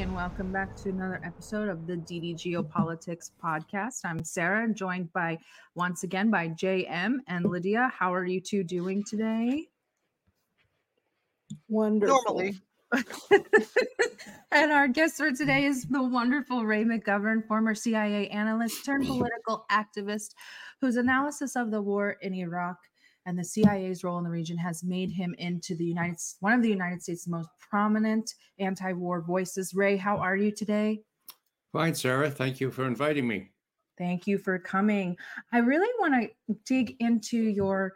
and welcome back to another episode of the DD Geopolitics podcast. I'm Sarah, and joined by once again by JM and Lydia. How are you two doing today? Wonderful. Normally. And our guest for today is the wonderful Ray McGovern, former CIA analyst turned political activist, whose analysis of the war in Iraq and the CIA's role in the region has made him into the one of the United States' most prominent anti-war voices. Ray, how are you today? Fine, Sarah. Thank you for inviting me. Thank you for coming. I really want to dig into your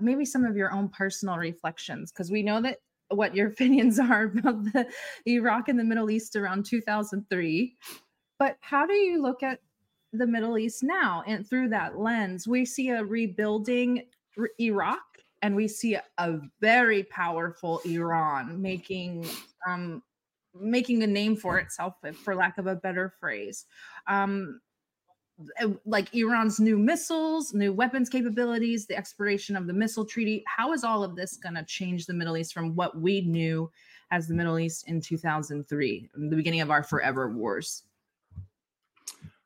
maybe some of your own personal reflections, because we know that what your opinions are about the Iraq and the Middle East around 2003. But how do you look at the Middle East now? And through that lens, we see a rebuilding Iraq and we see a very powerful Iran making a name for itself, for lack of a better phrase. Like Iran's new missiles, new weapons capabilities, the expiration of the missile treaty. How is all of this going to change the Middle East from what we knew as the Middle East in 2003, the beginning of our forever wars?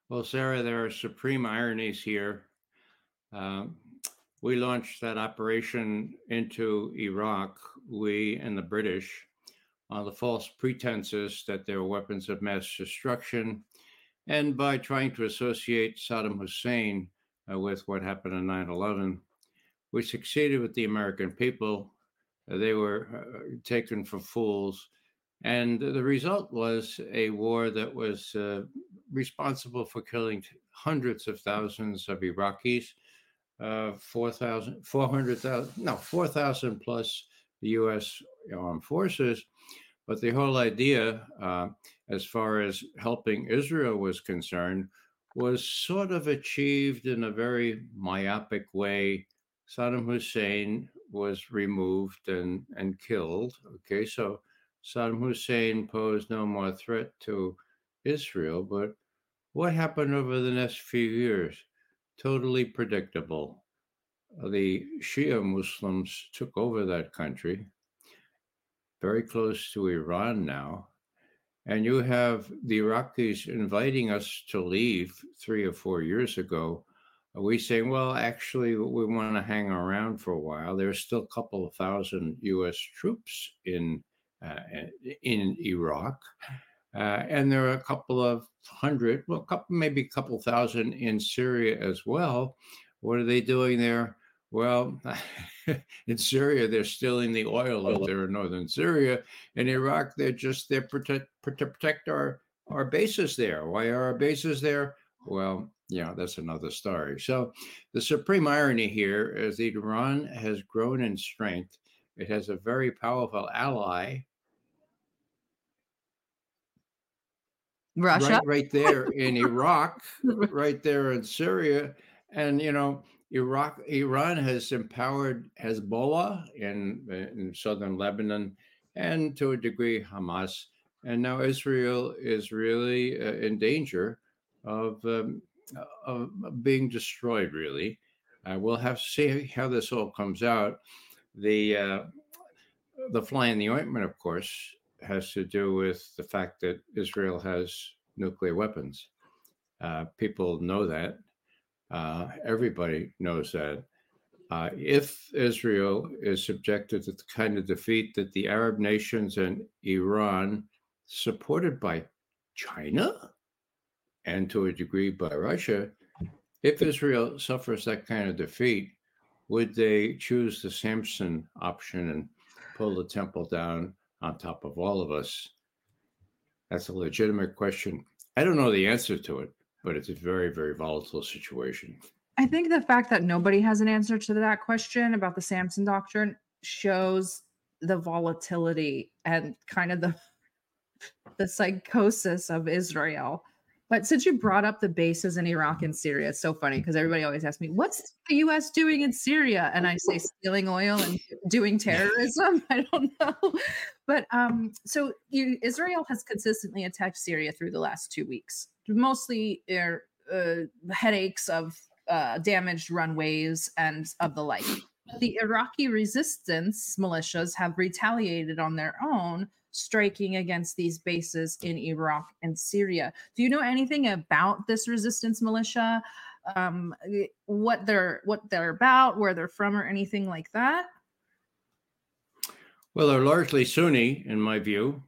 Well, Sarah, there are supreme ironies here. We launched that operation into Iraq, we and the British, on the false pretenses that there were weapons of mass destruction, and by trying to associate Saddam Hussein with what happened on 9/11. We succeeded with the American people. They were taken for fools. And the result was a war that was responsible for killing hundreds of thousands of Iraqis, 4,000 plus the U.S. Armed Forces. But the whole idea, as far as helping Israel was concerned, was sort of achieved in a very myopic way. Saddam Hussein was removed and killed. Okay, so Saddam Hussein posed no more threat to Israel. But what happened over the next few years? Totally predictable. The Shia Muslims took over that country, very close to Iran now. And you have the Iraqis inviting us to leave 3 or 4 years ago. We say, well, actually, we want to hang around for a while. There's still a couple of thousand U.S. troops in Iraq. And there are a couple of hundred, maybe a couple thousand in Syria as well. What are they doing there? Well, in Syria, they're stealing the oil out there in northern Syria. In Iraq, they're just there to protect our bases there. Why are our bases there? Well, yeah, that's another story. So the supreme irony here is that Iran has grown in strength. It has a very powerful ally. Russia? Right there in Iraq, right there in Syria. And, you know, Iran has empowered Hezbollah in southern Lebanon, and to a degree Hamas. And now Israel is really in danger of being destroyed, really. We'll have to see how this all comes out. The fly in the ointment, of course, has to do with the fact that Israel has nuclear weapons. People know that. Everybody knows that. If Israel is subjected to the kind of defeat that the Arab nations and Iran, supported by China and to a degree by Russia, if Israel suffers that kind of defeat, would they choose the Samson option and pull the temple down on top of all of us? That's a legitimate question. I don't know the answer to it, but it's a very, very volatile situation. I think the fact that nobody has an answer to that question about the Samson doctrine shows the volatility and kind of the psychosis of Israel. But since you brought up the bases in Iraq and Syria, it's so funny because everybody always asks me, what's the U.S. doing in Syria? And I say stealing oil and doing terrorism. I don't know. But Israel has consistently attacked Syria through the last 2 weeks. Mostly headaches of damaged runways and of the like. But the Iraqi resistance militias have retaliated on their own. striking against these bases in Iraq and Syria. Do you know anything about this resistance militia? What they're about, where they're from, or anything like that? Well, they're largely Sunni, in my view.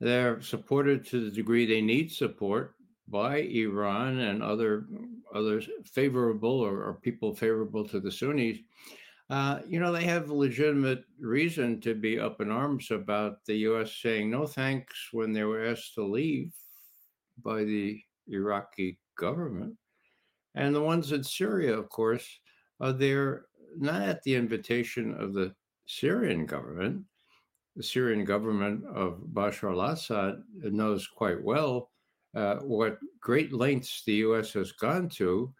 They're supported to the degree they need support by Iran and others favorable or people favorable to the Sunnis. They have legitimate reason to be up in arms about the U.S. saying no thanks when they were asked to leave by the Iraqi government. And the ones in Syria, of course, are there not at the invitation of the Syrian government. The Syrian government of Bashar al-Assad knows quite well what great lengths the U.S. has gone to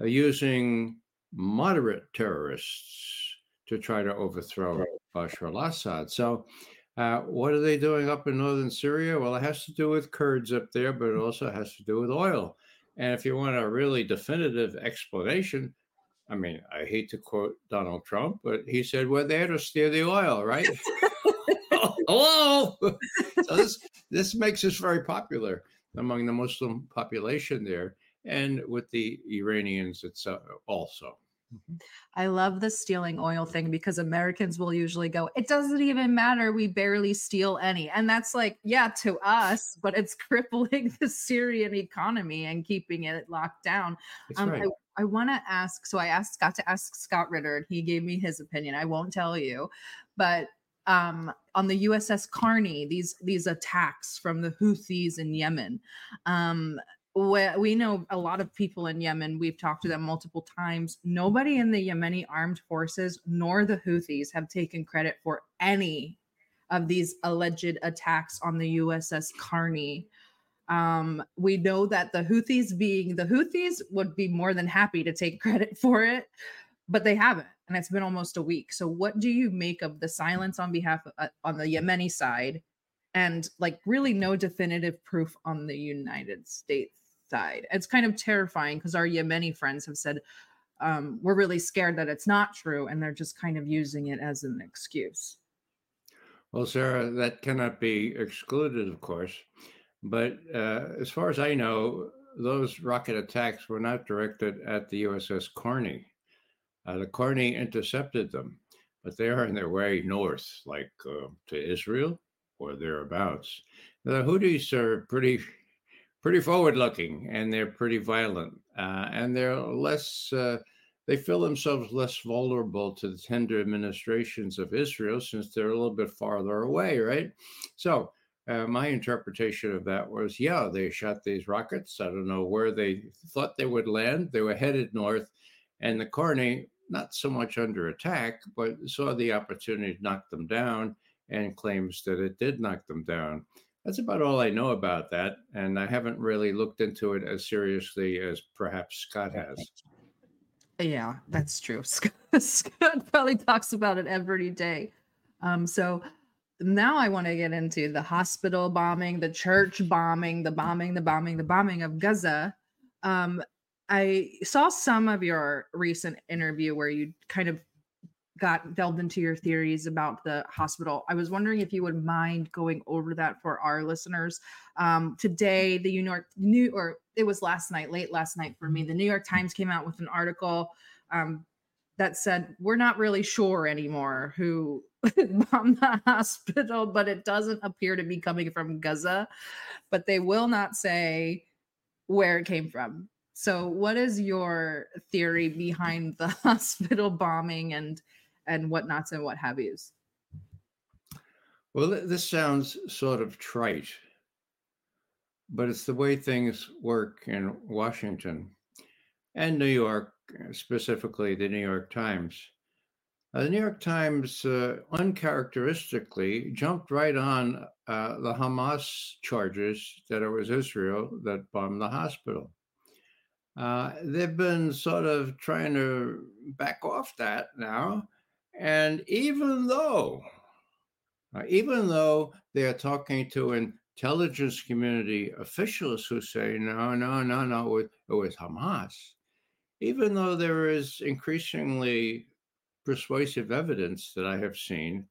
using moderate terrorists to try to overthrow Bashar al-Assad. So what are they doing up in northern Syria? Well, it has to do with Kurds up there, but it also has to do with oil. And if you want a really definitive explanation, I mean, I hate to quote Donald Trump, but he said, we're there to steer the oil, right? Hello! So this makes us very popular among the Muslim population there and with the Iranians also. I love the stealing oil thing because Americans will usually go, it doesn't even matter. We barely steal any. And that's like, yeah, to us, but it's crippling the Syrian economy and keeping it locked down. Right. I want to ask. So I got to ask Scott Ritter and he gave me his opinion. I won't tell you, but on the USS Carney, these attacks from the Houthis in Yemen, we know a lot of people in Yemen. We've talked to them multiple times. Nobody in the Yemeni armed forces nor the Houthis have taken credit for any of these alleged attacks on the USS Kearney. We know that the Houthis being the Houthis would be more than happy to take credit for it, but they haven't. And it's been almost a week. So what do you make of the silence on behalf of, on the Yemeni side and like really no definitive proof on the United States side? It's kind of terrifying because our Yemeni friends have said, we're really scared that it's not true. And they're just kind of using it as an excuse. Well, Sarah, that cannot be excluded, of course. But as far as I know, those rocket attacks were not directed at the USS Kearney. The Kearney intercepted them, but they are on their way north, like to Israel or thereabouts. The Houthis are pretty forward-looking, and they're pretty violent, and they're less. They feel themselves less vulnerable to the tender administrations of Israel since they're a little bit farther away, right? So my interpretation of that was, yeah, they shot these rockets. I don't know where they thought they would land. They were headed north, and the Kearney, not so much under attack, but saw the opportunity to knock them down and claims that it did knock them down. That's about all I know about that, and I haven't really looked into it as seriously as perhaps Scott has. Yeah, that's true. Scott probably talks about it every day. So now I want to get into the hospital bombing, the church bombing, the bombing of Gaza. I saw some of your recent interview where you kind of delved into your theories about the hospital. I was wondering if you would mind going over that for our listeners. Today, the it was last night, late last night for me, the New York Times came out with an article that said, we're not really sure anymore who bombed the hospital, but it doesn't appear to be coming from Gaza, but they will not say where it came from. So what is your theory behind the hospital bombing and whatnots and what have yous? Well, this sounds sort of trite, but it's the way things work in Washington and New York, specifically the New York Times. The New York Times uncharacteristically jumped right on the Hamas charges that it was Israel that bombed the hospital. They've been sort of trying to back off that now. And even though they are talking to intelligence community officials who say, no, it was Hamas, even though there is increasingly persuasive evidence that I have seen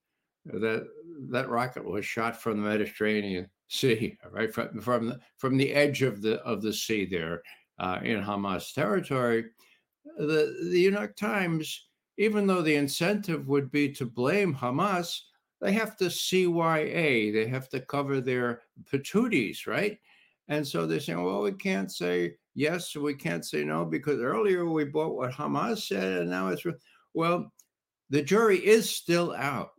that that rocket was shot from the Mediterranean Sea, right from the edge of the sea there in Hamas territory. The New York Times, even though the incentive would be to blame Hamas, they have to CYA, they have to cover their patooties, right? And so they're saying, well, we can't say yes, we can't say no, because earlier we bought what Hamas said, and now it's, well, the jury is still out.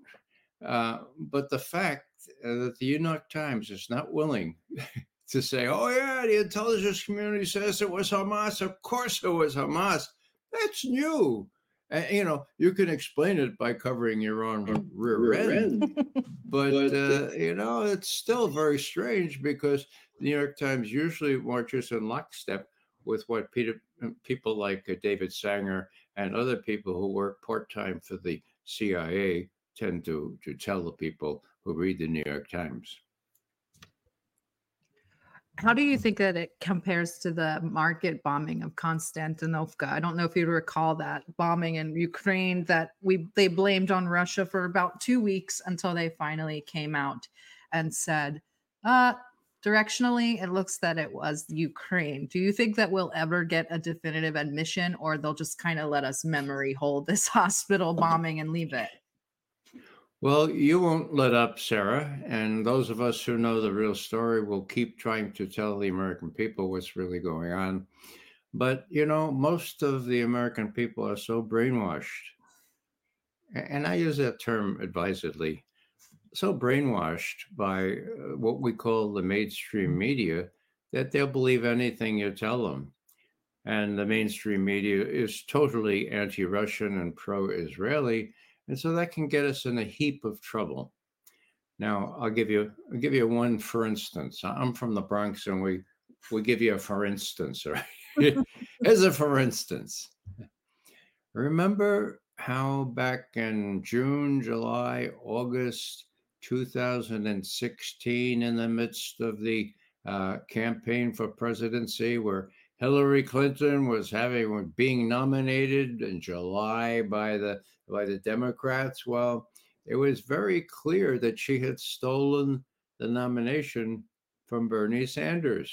But the fact that the New York Times is not willing to say, oh, yeah, the intelligence community says it was Hamas. Of course it was Hamas. That's new. You know, you can explain it by covering your own rear end. But you know, it's still very strange because the New York Times usually marches in lockstep with what people like David Sanger and other people who work part-time for the CIA tend to tell the people who read the New York Times. How do you think that it compares to the market bombing of Constantinople? I don't know if you recall that bombing in Ukraine that they blamed on Russia for about 2 weeks until they finally came out and said, directionally, it looks that it was Ukraine. Do you think that we'll ever get a definitive admission, or they'll just kind of let us memory hold this hospital bombing and leave it? Well, you won't let up, Sarah, and those of us who know the real story will keep trying to tell the American people what's really going on. But, you know, most of the American people are so brainwashed, and I use that term advisedly, so brainwashed by what we call the mainstream media that they'll believe anything you tell them. And the mainstream media is totally anti-Russian and pro-Israeli. And so that can get us in a heap of trouble. Now, I'll give you one for instance. I'm from the Bronx, and we give you a for instance, right? Here's a for instance. Remember how back in June, July, August 2016, in the midst of the campaign for presidency, where Hillary Clinton was being nominated in July by the Democrats. Well, it was very clear that she had stolen the nomination from Bernie Sanders,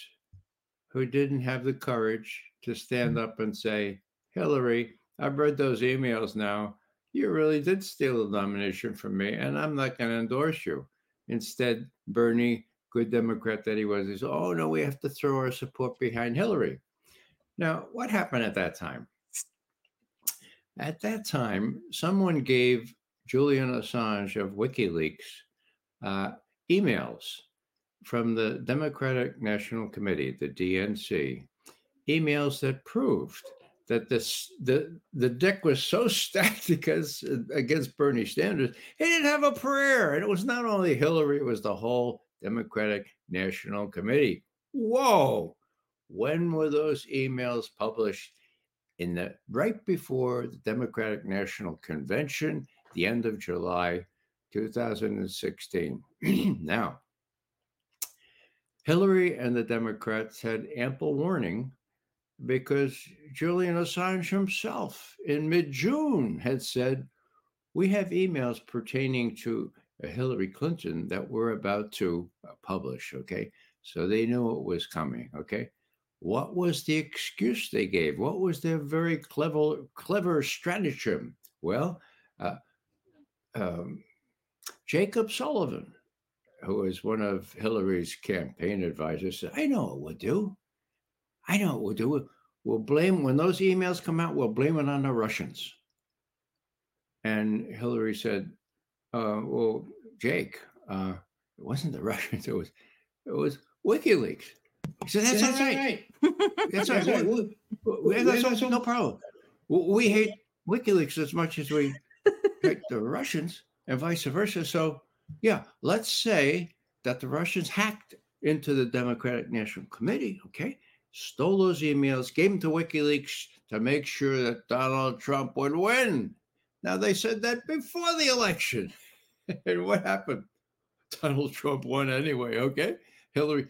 who didn't have the courage to stand up and say, Hillary, I've read those emails now. You really did steal the nomination from me, and I'm not going to endorse you. Instead, Bernie, good Democrat that he was, he said, oh, no, we have to throw our support behind Hillary. Now, what happened at that time? At that time, someone gave Julian Assange of WikiLeaks emails from the Democratic National Committee, the DNC, emails that proved that the deck was so stacked against Bernie Sanders, he didn't have a prayer. And it was not only Hillary, it was the whole Democratic National Committee. Whoa! When were those emails published? Right before the Democratic National Convention, the end of July 2016. Now, Hillary and the Democrats had ample warning because Julian Assange himself in mid-June had said, we have emails pertaining to Hillary Clinton that we're about to publish, okay? So they knew it was coming, okay? What was the excuse they gave? What was their very clever stratagem? Well, Jake Sullivan, who is one of Hillary's campaign advisors, said, I know what we'll do. We'll blame, when those emails come out, we'll blame it on the Russians. And Hillary said, well, Jake, it wasn't the Russians. It was WikiLeaks. He said, that's all right. That's all right. That's no problem. We hate WikiLeaks as much as we hate the Russians and vice versa. So, yeah, let's say that the Russians hacked into the Democratic National Committee, okay, stole those emails, gave them to WikiLeaks to make sure that Donald Trump would win. Now, they said that before the election. And what happened? Donald Trump won anyway, okay? Hillary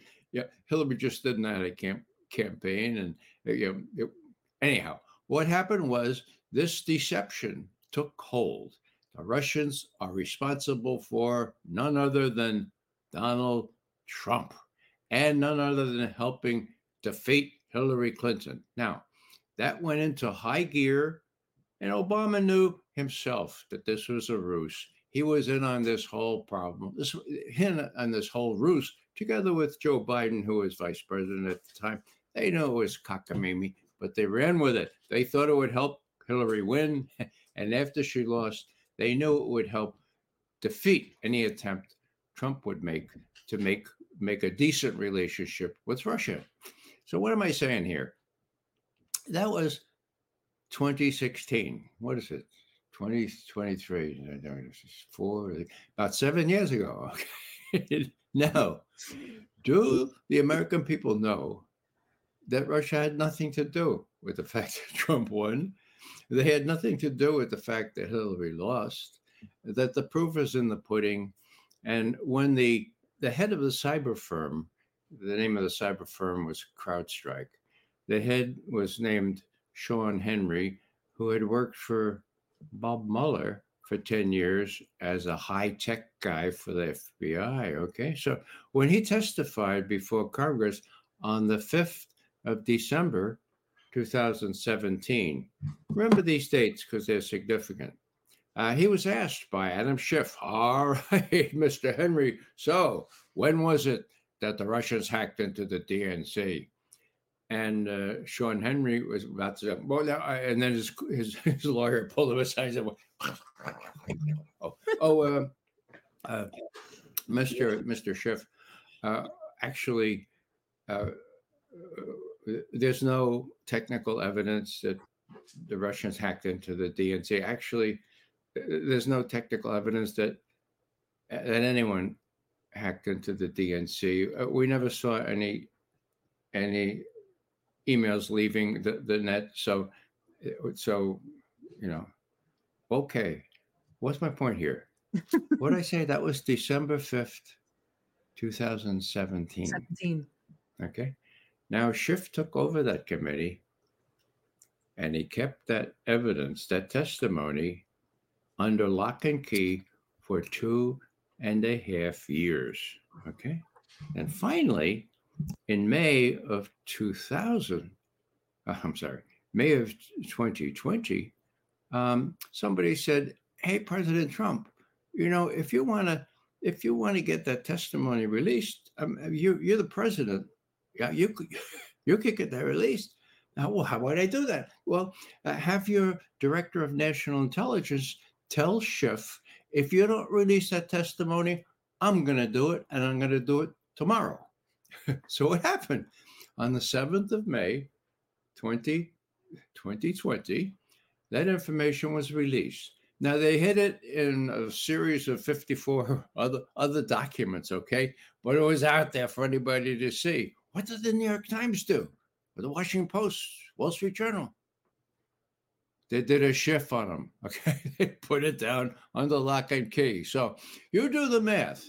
just didn't have a campaign. And anyhow, what happened was this deception took hold. The Russians are responsible for none other than Donald Trump and none other than helping defeat Hillary Clinton. Now, that went into high gear, and Obama knew himself that this was a ruse. He was in on this whole problem, this whole ruse, together with Joe Biden, who was vice president at the time. They knew it was cockamamie, but they ran with it. They thought it would help Hillary win, and after she lost, they knew it would help defeat any attempt Trump would make to make a decent relationship with Russia. So what am I saying here? That was 2016. What is it? 2023, about 7 years ago. Okay. Now, do the American people know that Russia had nothing to do with the fact that Trump won? They had nothing to do with the fact that Hillary lost, that the proof is in the pudding. And when the head of the cyber firm, the name of the cyber firm was CrowdStrike, the head was named Sean Henry, who had worked for Bob Mueller for 10 years as a high-tech guy for the FBI, okay? So when he testified before Congress on the 5th of December, 2017, remember these dates because they're significant. He was asked by Adam Schiff, all right, Mr. Henry, so when was it that the Russians hacked into the DNC? And Sean Henry was about to, and then his lawyer pulled him aside and said, Mr. Schiff, actually, there's no technical evidence that the Russians hacked into the DNC. Actually, there's no technical evidence that anyone hacked into the DNC. We never saw any emails leaving the net. So, you know, okay. What's my point here? What I say, that was December 5th, 2017. Okay. Now, Schiff took over that committee and he kept that evidence, that testimony under lock and key for 2.5 years. Okay. And finally, in May of 2020, somebody said, "Hey, President Trump, you know, if you want to get that testimony released, you're the president. Yeah, you could get that released. Now, well, how would I do that? Well, have your director of national intelligence tell Schiff, if you don't release that testimony, I'm going to do it, and I'm going to do it tomorrow." So what happened? On the 7th of May, 2020, that information was released. Now, they hid it in a series of 54 other documents, okay? But it was out there for anybody to see. What did the New York Times do? Or the Washington Post, Wall Street Journal? They did a shift on them, okay? They put it down under lock and key. So you do the math.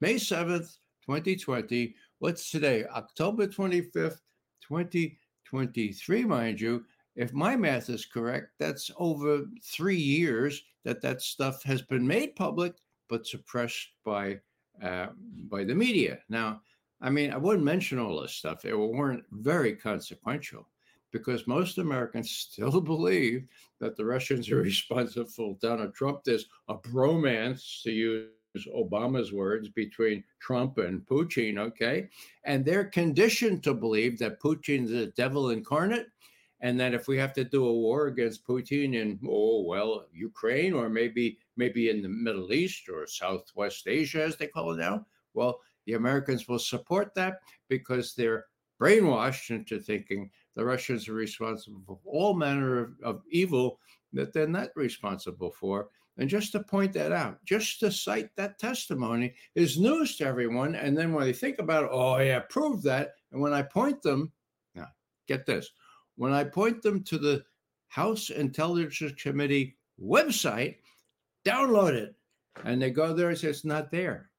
May 7th, 2020, what's today? October 25th, 2023, mind you. If my math is correct, that's over 3 years that stuff has been made public but suppressed by the media. Now, I mean, I wouldn't mention all this stuff. They weren't very consequential because most Americans still believe that the Russians are responsible. Donald Trump, there's a bromance, to use Obama's words, between Trump and Putin, okay? And they're conditioned to believe that Putin's the devil incarnate and that if we have to do a war against Putin in, Ukraine or maybe in the Middle East or Southwest Asia, as they call it now, well, the Americans will support that because they're brainwashed into thinking the Russians are responsible for all manner of evil that they're not responsible for. And just to point that out, just to cite that testimony is news to everyone. And then when they think about it, oh, yeah, prove that. And when I point them, now get this, when I point them to the House Intelligence Committee website, download it. And they go there and say, it's not there.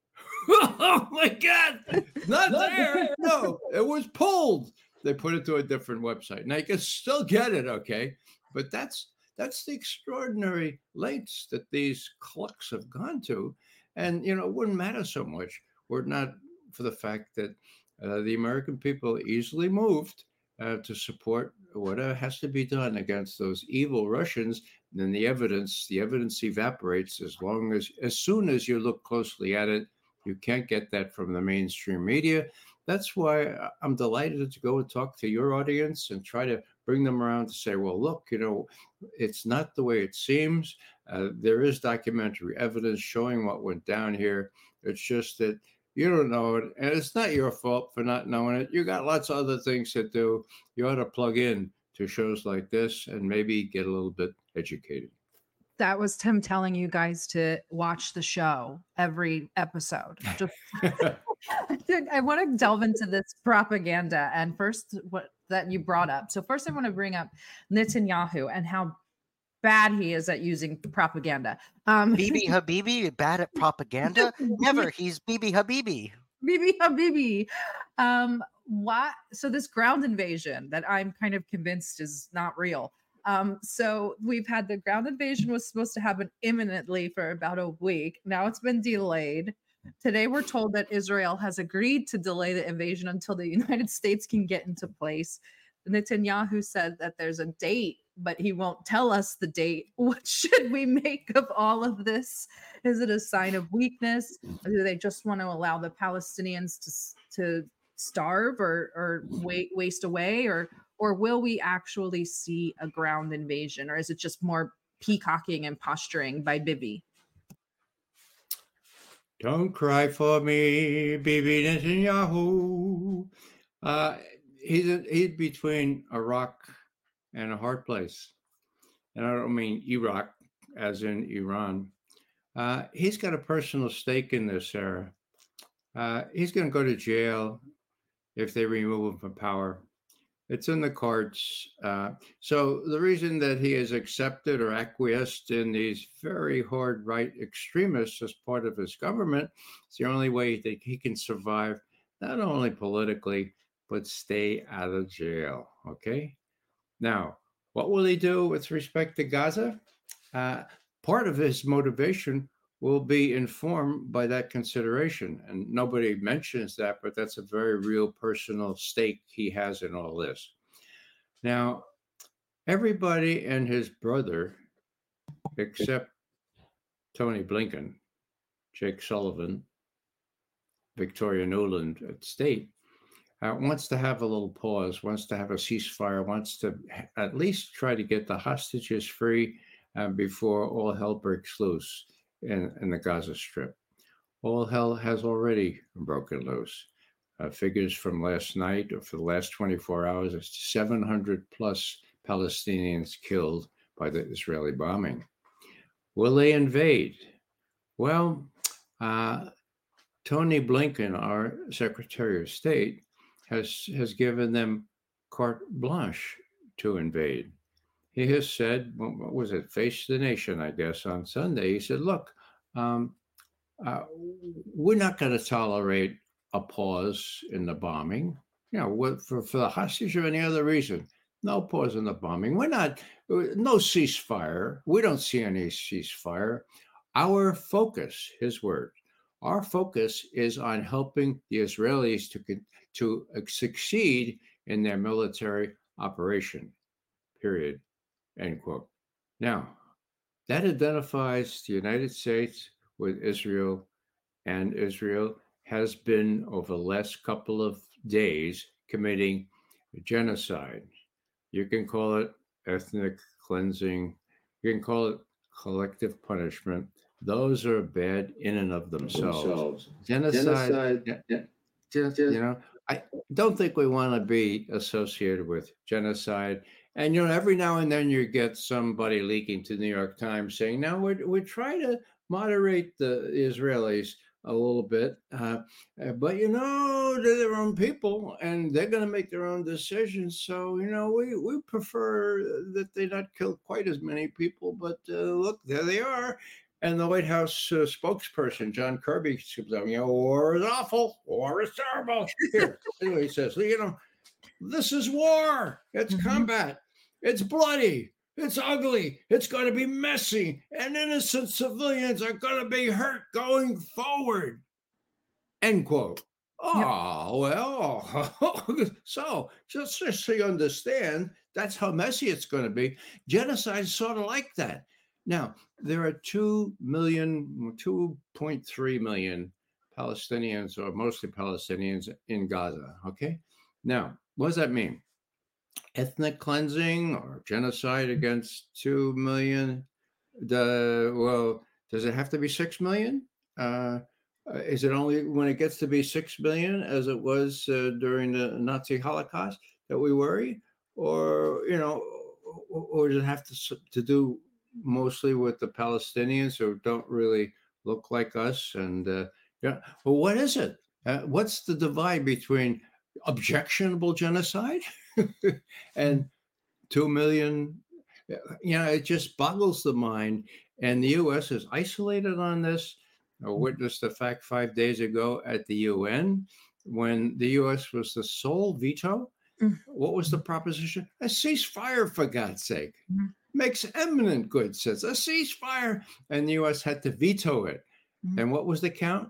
Oh, my God. Not there. No, it was pulled. They put it to a different website. Now, you can still get it, okay? But that's That's the extraordinary lengths that these clucks have gone to. And, you know, it wouldn't matter so much were it not for the fact that the American people easily moved to support whatever has to be done against those evil Russians. And then the evidence evaporates as soon as you look closely at it. You can't get that from the mainstream media. That's why I'm delighted to go and talk to your audience and try to bring them around to say, well, look, you know, it's not the way it seems. There is documentary evidence showing what went down here. It's just that you don't know it, and it's not your fault for not knowing it. You got lots of other things to do. You ought to plug in to shows like this and maybe get a little bit educated. That was Tim telling you guys to watch the show every episode. Just, I want to delve into this propaganda and first what that you brought up. So first I want to bring up Netanyahu and how bad he is at using propaganda. Bibi Habibi, bad at propaganda? Never. He's Bibi Habibi. Bibi Habibi. Why? So this ground invasion that I'm kind of convinced is not real. So we've had the ground invasion was supposed to happen imminently for about a week. Now it's been delayed. Today we're told that Israel has agreed to delay the invasion until the United States can get into place. Netanyahu said that there's a date, but he won't tell us the date. What should we make of all of this? Is it a sign of weakness? Or do they just want to allow the Palestinians to starve or waste away? Or will we actually see a ground invasion? Or is it just more peacocking and posturing by Bibi? Don't cry for me, Bibi Netanyahu. He's between a rock and a hard place. And I don't mean Iraq as in Iran. He's got a personal stake in this, Sarah. He's going to go to jail if they remove him from power. It's in the cards. So the reason that he has accepted or acquiesced in these very hard right extremists as part of his government is the only way that he can survive, not only politically, but stay out of jail, okay? Now, what will he do with respect to Gaza? Part of his motivation will be informed by that consideration. And nobody mentions that, but that's a very real personal stake he has in all this. Now, everybody and his brother, except Tony Blinken, Jake Sullivan, Victoria Nuland at State, wants to have a little pause, wants to have a ceasefire, wants to at least try to get the hostages free before all hell breaks loose. In the Gaza Strip. All hell has already broken loose. Figures from last night or for the last 24 hours, it's 700 plus Palestinians killed by the Israeli bombing. Will they invade? Well, Tony Blinken, our Secretary of State, has given them carte blanche to invade. He has said, what was it, Face the Nation, I guess, on Sunday. He said, look, we're not going to tolerate a pause in the bombing. You know, for the hostage or any other reason, no pause in the bombing. No ceasefire. We don't see any ceasefire. Our focus, his word, our focus is on helping the Israelis to succeed in their military operation, period. End quote. Now, that identifies the United States with Israel, and Israel has been, over the last couple of days, committing genocide. You can call it ethnic cleansing. You can call it collective punishment. Those are bad in and of themselves. Genocide. You know, I don't think we want to be associated with genocide. And, you know, every now and then you get somebody leaking to the New York Times saying, no, we're trying to moderate the Israelis a little bit. But, you know, they're their own people and they're going to make their own decisions. So, you know, we prefer that they not kill quite as many people. But look, there they are. And the White House spokesperson, John Kirby, comes out, you know, war is awful. War is terrible. Here, anyway, he says, you know, this is war. It's combat. It's bloody. It's ugly. It's going to be messy. And innocent civilians are going to be hurt going forward. End quote. Oh, well. So just so you understand, that's how messy it's going to be. Genocide is sort of like that. Now, there are 2.3 million Palestinians, or mostly Palestinians, in Gaza. Okay. Now, what does that mean? Ethnic cleansing or genocide against 2 million? Does it have to be 6 million? Is it only when it gets to be 6 million, as it was during the Nazi Holocaust, that we worry? Or, you know, or does it have to do mostly with the Palestinians who don't really look like us? And, yeah, well, what is it? What's the divide between objectionable genocide and 2 million? You know, it just boggles the mind. And the U.S. is isolated on this. I witnessed the fact 5 days ago at the UN when the U.S. was the sole veto. Mm-hmm. What was the proposition? A ceasefire, for God's sake. Mm-hmm. Makes eminent good sense. A ceasefire. And the U.S. had to veto it. Mm-hmm. And what was the count?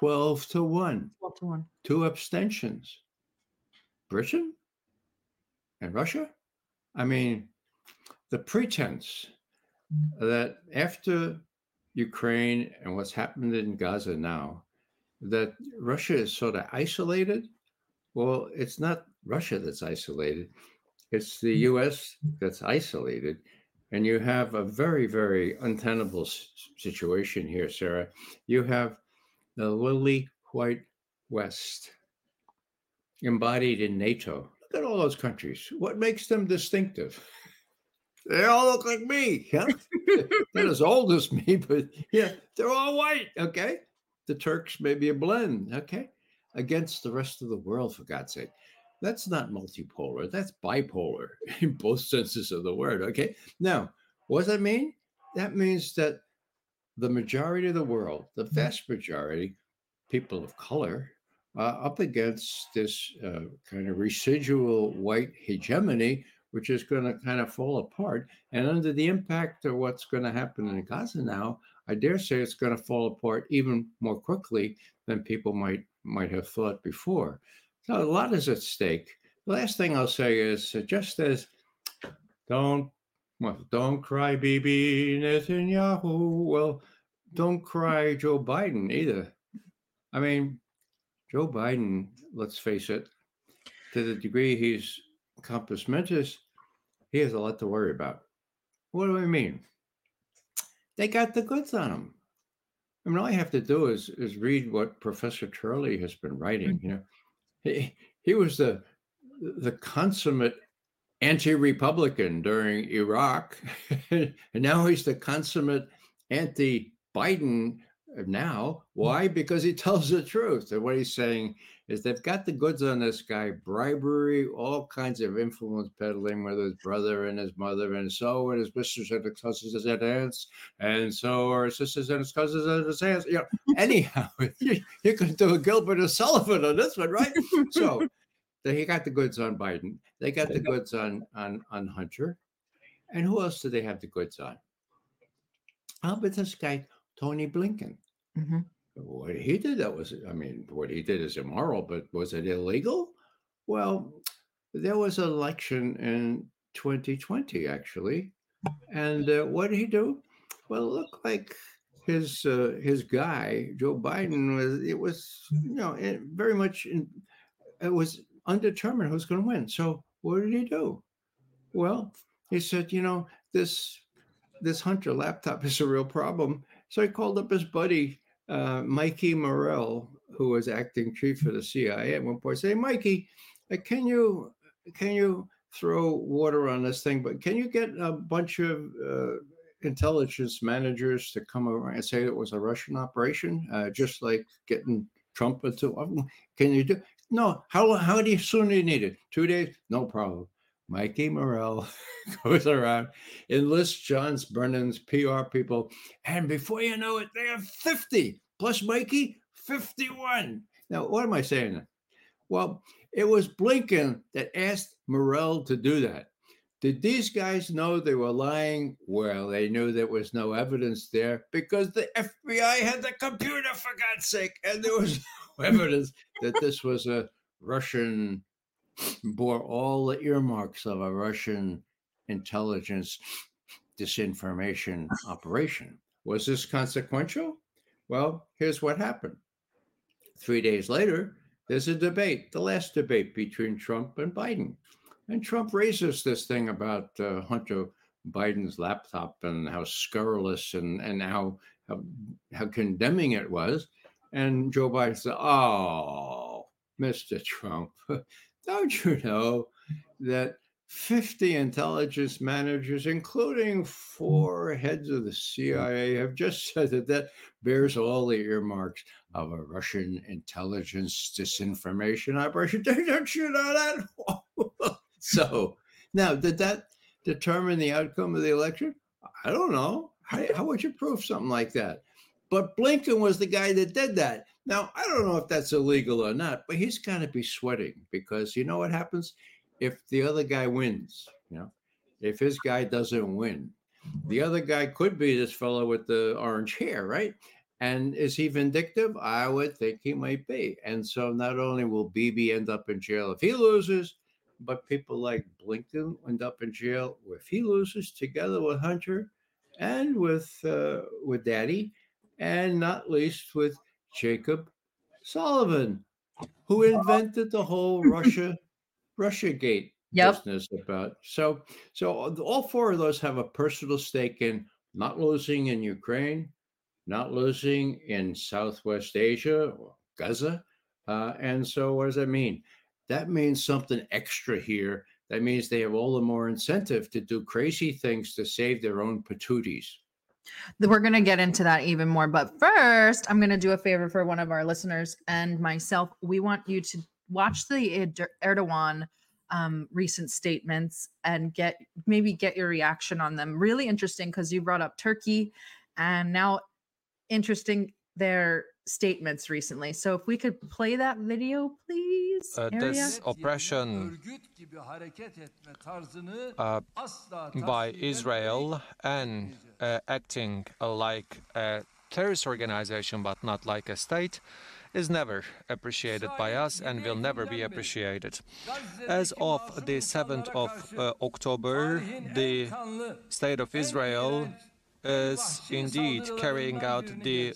12-1. 12-1. 2 abstentions. Britain and Russia. I mean, the pretense that after Ukraine and what's happened in Gaza now, that Russia is sort of isolated. Well, it's not Russia that's isolated. It's the U.S. that's isolated. And you have a very, very untenable situation here, Sarah. You have the lily white West embodied in NATO. Look at all those countries. What makes them distinctive? They all look like me. Yeah? They're as old as me, but yeah, they're all white. Okay. The Turks may be a blend. Okay. Against the rest of the world, for God's sake. That's not multipolar. That's bipolar in both senses of the word. Okay. Now, what does that mean? That means that the majority of the world, the vast majority, people of color, up against this kind of residual white hegemony, which is going to kind of fall apart. And under the impact of what's going to happen in Gaza now, I dare say it's going to fall apart even more quickly than people might have thought before. So a lot is at stake. The last thing I'll say is just as don't cry, Bibi Netanyahu. Well, don't cry, Joe Biden either. I mean, Joe Biden, let's face it, to the degree he's compass mentis, he has a lot to worry about. What do I mean? They got the goods on him. I mean, all you have to do is read what Professor Turley has been writing. You know, he was the consummate anti-Republican during Iraq, and now he's the consummate anti-Biden now. Why? Because he tells the truth. And what he's saying is they've got the goods on this guy, bribery, all kinds of influence peddling with his brother and his mother, and so are his sisters and his cousins and aunts, and so are his sisters and his cousins and his aunts. You know, anyhow, you could do a Gilbert or Sullivan on this one, right? So he got the goods on Biden. They got the goods on Hunter. And who else did they have the goods on? How about this guy, Tony Blinken? Mm-hmm. What he did, what he did is immoral, but was it illegal? Well, there was an election in 2020, actually. And what did he do? Well, it looked like his guy, Joe Biden, it was undetermined who's going to win. So what did he do? Well, he said, you know, this Hunter laptop is a real problem. So he called up his buddy, Mikey Morell, who was acting chief of the CIA at one point, say, Mikey, can you throw water on this thing? But can you get a bunch of intelligence managers to come around and say it was a Russian operation, just like getting Trump into? Can you do? No. How soon do you need it? 2 days? No problem. Mikey Morell goes around, enlists John Brennan's PR people, and before you know it, they have 50, plus Mikey, 51. Now, what am I saying? Well, it was Blinken that asked Morell to do that. Did these guys know they were lying? Well, they knew there was no evidence there because the FBI had the computer, for God's sake, and there was no evidence that this was a Russian, bore all the earmarks of a Russian intelligence disinformation operation. Was this consequential? Well, here's what happened. 3 days later, there's a debate, the last debate between Trump and Biden. And Trump raises this thing about Hunter Biden's laptop and how scurrilous and how condemning it was. And Joe Biden said, oh, Mr. Trump, don't you know that 50 intelligence managers, including 4 heads of the CIA, have just said that that bears all the earmarks of a Russian intelligence disinformation operation. Don't you know that? So now, did that determine the outcome of the election? I don't know. How would you prove something like that? But Blinken was the guy that did that. Now, I don't know if that's illegal or not, but he's got to be sweating because you know what happens if the other guy wins, you know, if his guy doesn't win. The other guy could be this fellow with the orange hair, right? And is he vindictive? I would think he might be. And so not only will Bibi end up in jail if he loses, but people like Blinken end up in jail if he loses, together with Hunter and with Daddy, and not least with Jacob Sullivan, who invented the whole Russiagate business about. So all 4 of those have a personal stake in not losing in Ukraine, not losing in Southwest Asia or Gaza. And so what does that mean? That means something extra here. That means they have all the more incentive to do crazy things to save their own patooties. We're going to get into that even more. But first, I'm going to do a favor for one of our listeners and myself. We want you to watch the Erdogan recent statements and get your reaction on them. Really interesting because you brought up Turkey and now interesting their statements recently. So if we could play that video, please. This oppression by Israel and acting like a terrorist organization but not like a state is never appreciated by us and will never be appreciated. As of the 7th of October, the state of Israel is indeed carrying out the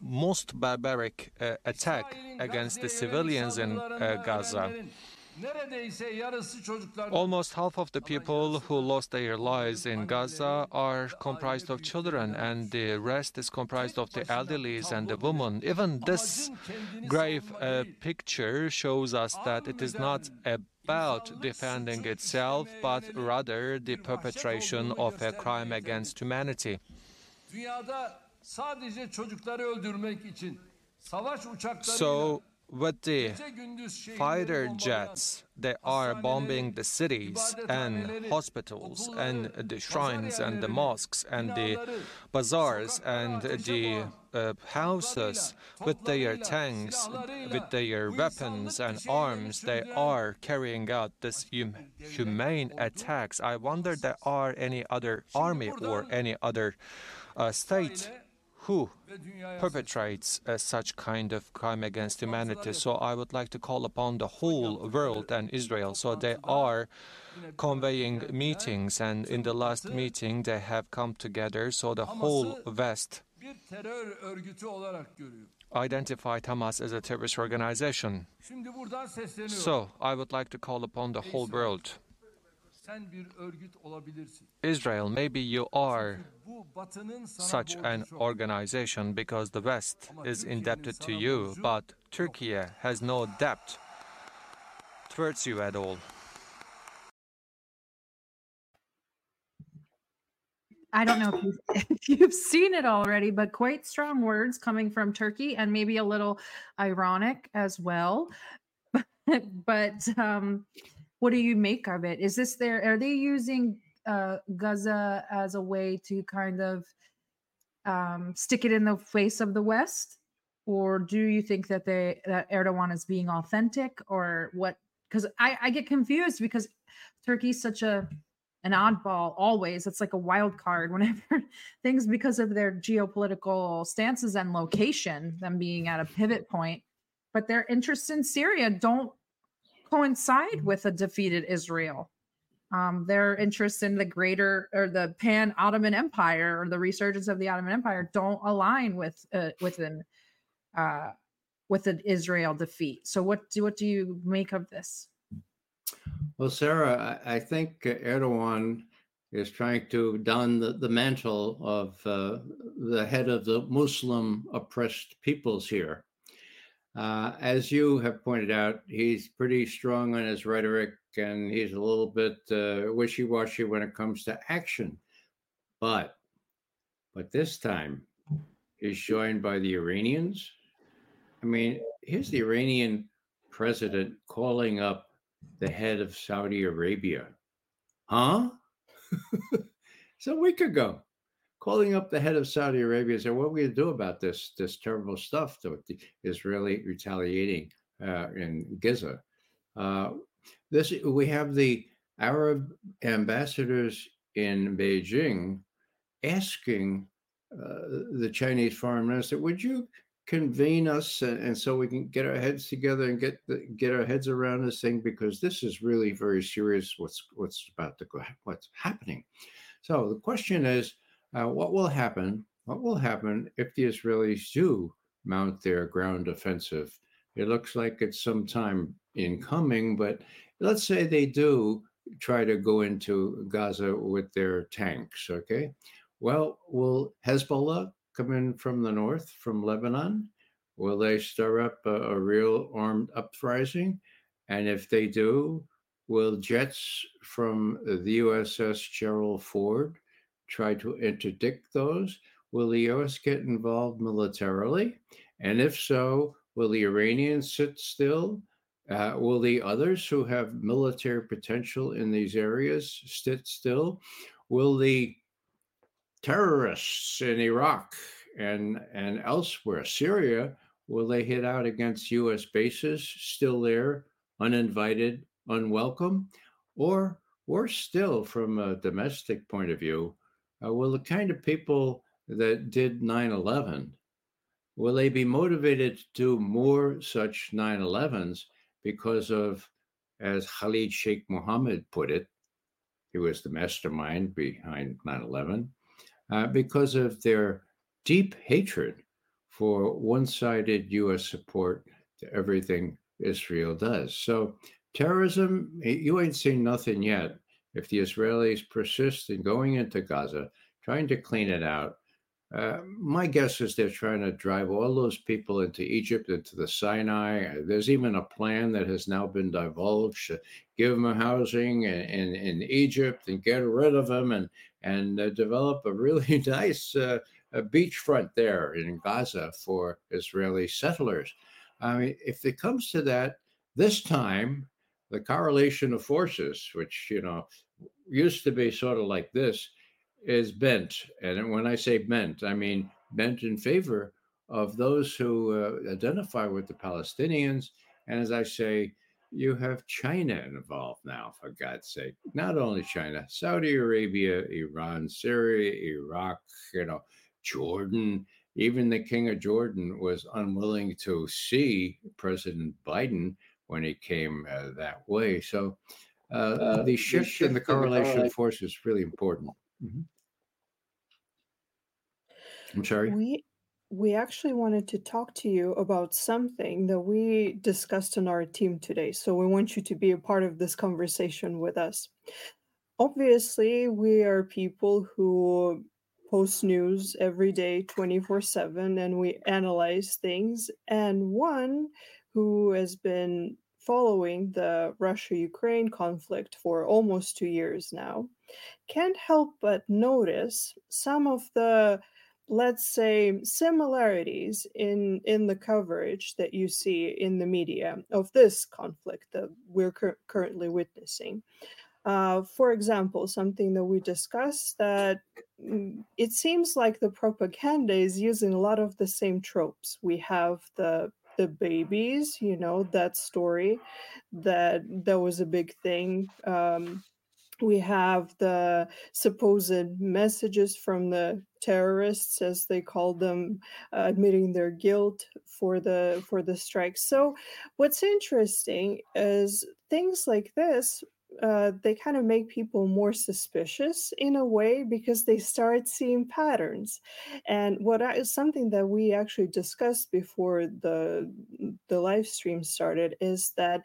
most barbaric attack against the civilians in Gaza. Almost half of the people who lost their lives in Gaza are comprised of children, and the rest is comprised of the elderly and the women. Even this grave picture shows us that it is not about defending itself, but rather the perpetration of a crime against humanity. So, with the fighter jets, they are bombing the cities and hospitals and the shrines and the mosques and the bazaars and the houses with their tanks, with their weapons and arms. They are carrying out this humane attacks. I wonder there are any other army or any other state who perpetrates such kind of crime against humanity. So I would like to call upon the whole world and Israel. So they are convening meetings, and in the last meeting they have come together. So the whole West identified Hamas as a terrorist organization. So I would like to call upon the whole world. Israel, maybe you are such an organization because the West is indebted to you, but Turkey has no debt towards you at all. I don't know if you've seen it already, but quite strong words coming from Turkey and maybe a little ironic as well. But what do you make of it? Is this their? Are they using Gaza as a way to kind of stick it in the face of the West, or do you think that that Erdogan is being authentic, or what? Because I get confused because Turkey's such a an oddball always. It's like a wild card whenever things, because of their geopolitical stances and location, them being at a pivot point, but their interests in Syria don't coincide with a defeated Israel. Their interests in the greater or the pan-Ottoman Empire or the resurgence of the Ottoman Empire don't align with an Israel defeat. So what do you make of this? Well, Sarah, I think Erdogan is trying to don the mantle of the head of the Muslim oppressed peoples here. As you have pointed out, he's pretty strong on his rhetoric, and he's a little bit wishy-washy when it comes to action. But this time, he's joined by the Iranians. I mean, here's the Iranian president calling up the head of Saudi Arabia. Huh? It's a week ago. Calling up the head of Saudi Arabia and saying, what are we going to do about this terrible stuff that Israeli retaliating in Gaza? We have the Arab ambassadors in Beijing asking the Chinese foreign minister, would you convene us and so we can get our heads together and get our heads around this thing, because this is really very serious what's happening. So the question is, what will happen if the Israelis do mount their ground offensive? It looks like it's some time incoming, but let's say they do try to go into Gaza with their tanks, okay? Well, will Hezbollah come in from the north, from Lebanon? Will they stir up a real armed uprising? And if they do, will jets from the USS Gerald Ford try to interdict those? Will the U.S. get involved militarily? And if so, will the Iranians sit still? Will the others who have military potential in these areas sit still? Will the terrorists in Iraq and elsewhere, Syria, will they hit out against U.S. bases still there, uninvited, unwelcome? Or worse still, from a domestic point of view, will the kind of people that did 9/11, will they be motivated to do more such 9/11s because of, as Khalid Sheikh Mohammed put it, he was the mastermind behind 9/11, because of their deep hatred for one-sided U.S. support to everything Israel does. So terrorism, you ain't seen nothing yet. If the Israelis persist in going into Gaza, trying to clean it out, my guess is they're trying to drive all those people into Egypt, into the Sinai. There's even a plan that has now been divulged. Give them housing in Egypt and get rid of them and develop a really nice beachfront there in Gaza for Israeli settlers. I mean, if it comes to that, this time, the correlation of forces, which, you know, used to be sort of like this, is bent. And when I say bent, I mean bent in favor of those who identify with the Palestinians. And as I say, you have China involved now, for God's sake. Not only China, Saudi Arabia, Iran, Syria, Iraq, you know, Jordan. Even the King of Jordan was unwilling to see President Biden when he came that way. So the shift in the correlation of force is really important. Mm-hmm. I'm sorry. We actually wanted to talk to you about something that we discussed on our team today. So we want you to be a part of this conversation with us. Obviously, we are people who post news every day, 24/7, and we analyze things. And one who has been following the Russia-Ukraine conflict for almost 2 years now, can't help but notice some of the, let's say, similarities in the coverage that you see in the media of this conflict that we're currently witnessing. For example, something that we discussed, that it seems like the propaganda is using a lot of the same tropes. We have the babies, you know, that story that was a big thing We have the supposed messages from the terrorists, as they call them, admitting their guilt for the strikes. So what's interesting is things like this, they kind of make people more suspicious in a way because they start seeing patterns. And what is something that we actually discussed before the live stream started is that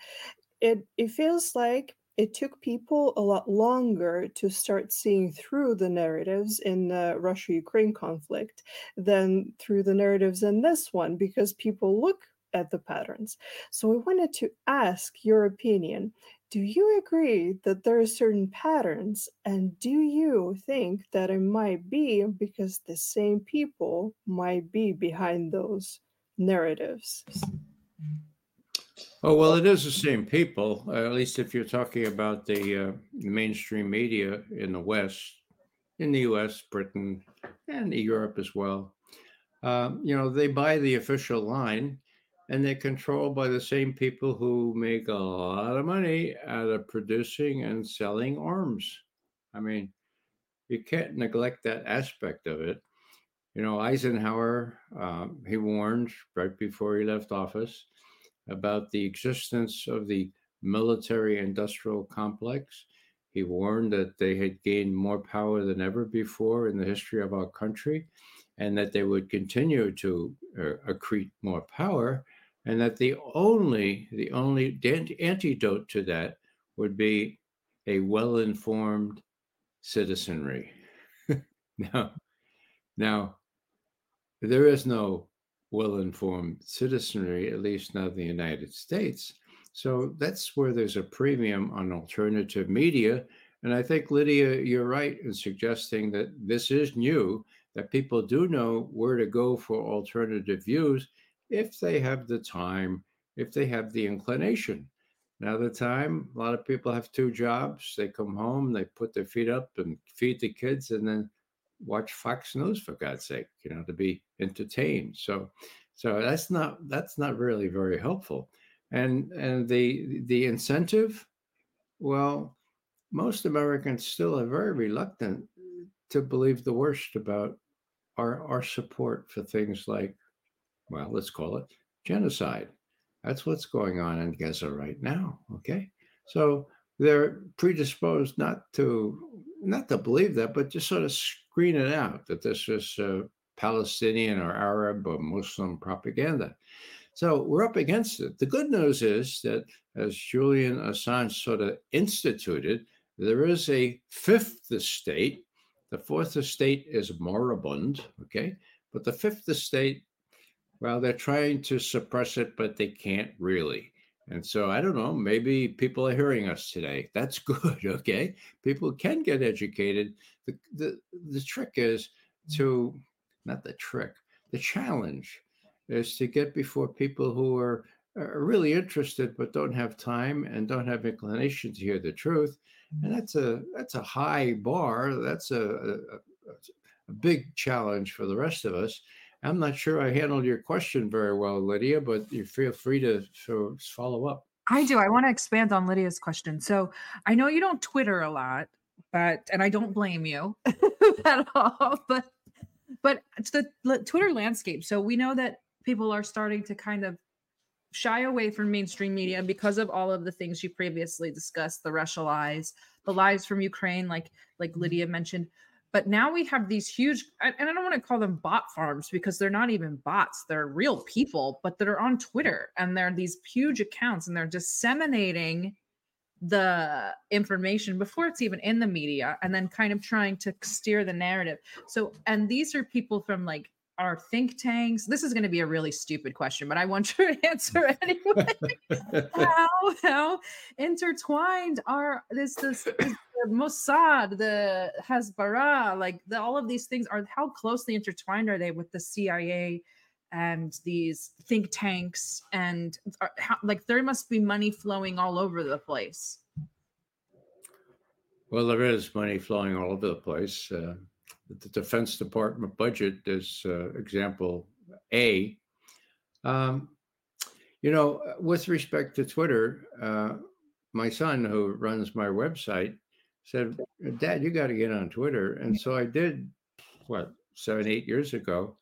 it feels like it took people a lot longer to start seeing through the narratives in the Russia-Ukraine conflict than through the narratives in this one, because people look at the patterns. So we wanted to ask your opinion. Do you agree that there are certain patterns, and do you think that it might be because the same people might be behind those narratives? Oh, well, it is the same people, at least if you're talking about the mainstream media in the West, in the US, Britain, and Europe as well. They buy the official line, and they're controlled by the same people who make a lot of money out of producing and selling arms. I mean, you can't neglect that aspect of it. You know, Eisenhower, he warned right before he left office about the existence of the military-industrial complex. He warned that they had gained more power than ever before in the history of our country, and that they would continue to accrete more power, and that the only antidote to that would be a well-informed citizenry. Now, there is no well-informed citizenry, at least not in the United States. So that's where there's a premium on alternative media. And I think, Lydia, you're right in suggesting that this is new, that people do know where to go for alternative views if they have the time, if they have the inclination. Now, the time, a lot of people have two jobs. They come home, they put their feet up and feed the kids, and then watch Fox News, for God's sake, to be entertained. So that's not really very helpful. And the incentive, well, most Americans still are very reluctant to believe the worst about our support for things like, well, let's call it genocide. That's what's going on in Gaza right now. Okay, so they're predisposed not to believe that, but just sort of screen it out that this is Palestinian or Arab or Muslim propaganda. So we're up against it. The good news is that, as Julian Assange sort of instituted, there is a fifth estate. The fourth estate is moribund, okay? But the fifth estate, well, they're trying to suppress it, but they can't really. And so I don't know, maybe people are hearing us today. That's good, okay? People can get educated. The challenge is to get before people who are really interested but don't have time and don't have inclination to hear the truth. And that's a high bar. That's a big challenge for the rest of us. I'm not sure I handled your question very well, Lydia, but you feel free to follow up. I do. I want to expand on Lydia's question. So I know you don't Twitter a lot, and I don't blame you at all, but it's the Twitter landscape. So we know that people are starting to kind of shy away from mainstream media because of all of the things you previously discussed, the Russia lies, the lies from Ukraine, like Lydia mentioned. But now we have these huge, and I don't want to call them bot farms because they're not even bots. They're real people, but they're on Twitter, and they're these huge accounts, and they're disseminating the information before it's even in the media, and then kind of trying to steer the narrative. So, and these are people from like our think tanks. This is going to be a really stupid question, but I want your answer anyway. How intertwined are this the Mossad, the Hezbollah, all of these things are, how closely intertwined are they with the CIA and these think tanks? And there must be money flowing all over the place. Well, there is money flowing all over the place. The Defense Department budget is example A. With respect to Twitter, my son who runs my website said, Dad, you got to get on Twitter. And so I did, 7, 8 years ago.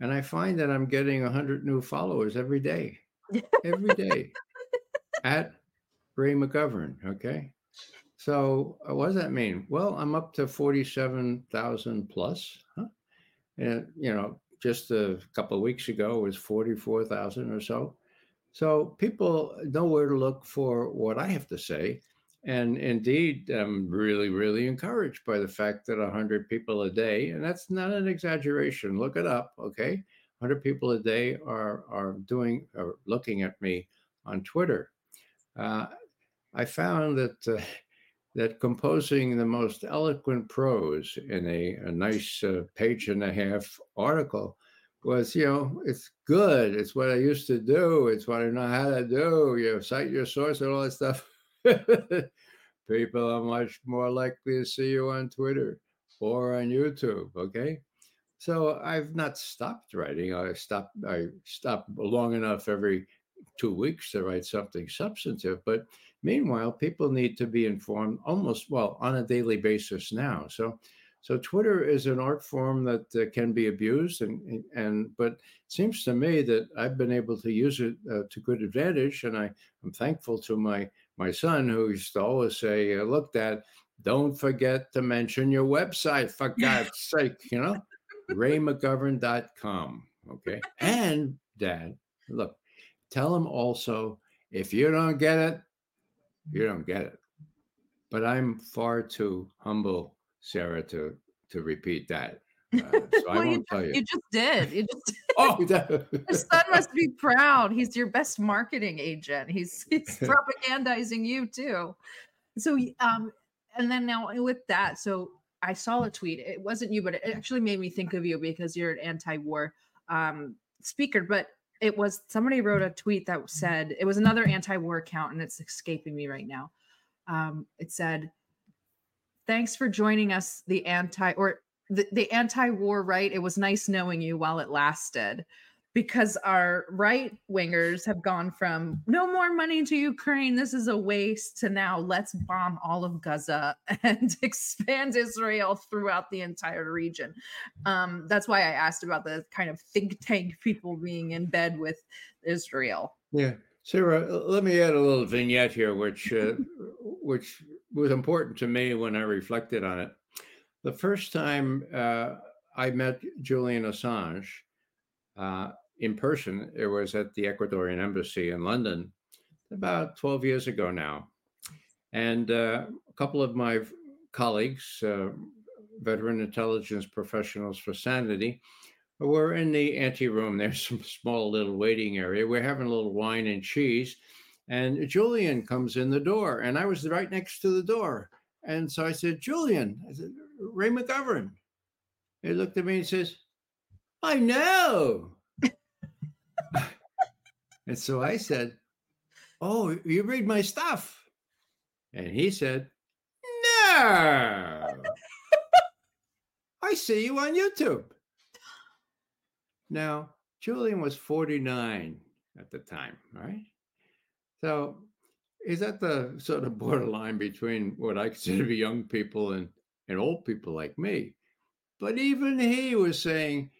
And I find that I'm getting 100 new followers every day, at Ray McGovern. Okay. So what does that mean? Well, I'm up to 47,000 plus. Huh? And, just a couple of weeks ago, it was 44,000 or so. So people know where to look for what I have to say. And indeed, I'm really, really encouraged by the fact that 100 people a day, and that's not an exaggeration, look it up, okay? 100 people a day are looking at me on Twitter. I found that composing the most eloquent prose in a nice page and a half article was, it's good. It's what I used to do. It's what I know how to do. You cite your source and all that stuff. People are much more likely to see you on Twitter or on YouTube. Okay. So I've not stopped writing. I stop long enough every 2 weeks to write something substantive. But meanwhile, people need to be informed on a daily basis now. So Twitter is an art form that can be abused, but it seems to me that I've been able to use it to good advantage, and I'm thankful to my son, who used to always say, "Look, Dad, don't forget to mention your website, for God's sake, RayMcGovern.com." Okay, and Dad, look, tell him also, if you don't get it, you don't get it. But I'm far too humble, Sarah, to repeat that. So I won't tell you. You just did. Oh, your son must be proud. He's your best marketing agent. He's propagandizing you too. So, and then now with that, so I saw a tweet. It wasn't you, but it actually made me think of you because you're an anti-war speaker. But it was somebody wrote a tweet that said, it was another anti-war account, and it's escaping me right now. It said, "Thanks for joining us, the anti-war right. It was nice knowing you while it lasted," because our right wingers have gone from no more money to Ukraine, this is a waste, to now let's bomb all of Gaza and expand Israel throughout the entire region. That's why I asked about the kind of think tank people being in bed with Israel. Yeah, Sarah, let me add a little vignette here, which was important to me when I reflected on it. The first time I met Julian Assange in person, it was at the Ecuadorian embassy in London about 12 years ago now. And a couple of my colleagues, veteran intelligence professionals for sanity, were in the ante room. There's some small little waiting area. We're having a little wine and cheese. And Julian comes in the door, and I was right next to the door. And so I said, "Julian," I said, "Ray McGovern." He looked at me and says, "I know." And so I said, "Oh, you read my stuff?" And he said, "No, I see you on YouTube." Now, Julian was 49 at the time, right? So is that the sort of borderline between what I consider to be young people and old people like me? But even he was saying,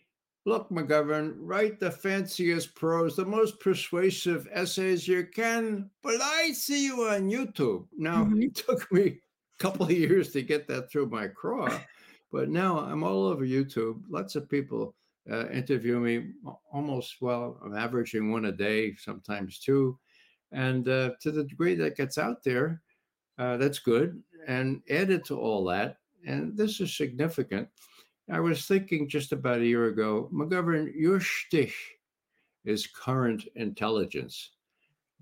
"Look, McGovern, write the fanciest prose, the most persuasive essays you can, but I see you on YouTube." Now, it took me a couple of years to get that through my craw, but now I'm all over YouTube. Lots of people interview me I'm averaging one a day, sometimes two. And to the degree that gets out there, that's good. And added to all that, and this is significant, I was thinking just about a year ago, McGovern, your shtick is current intelligence.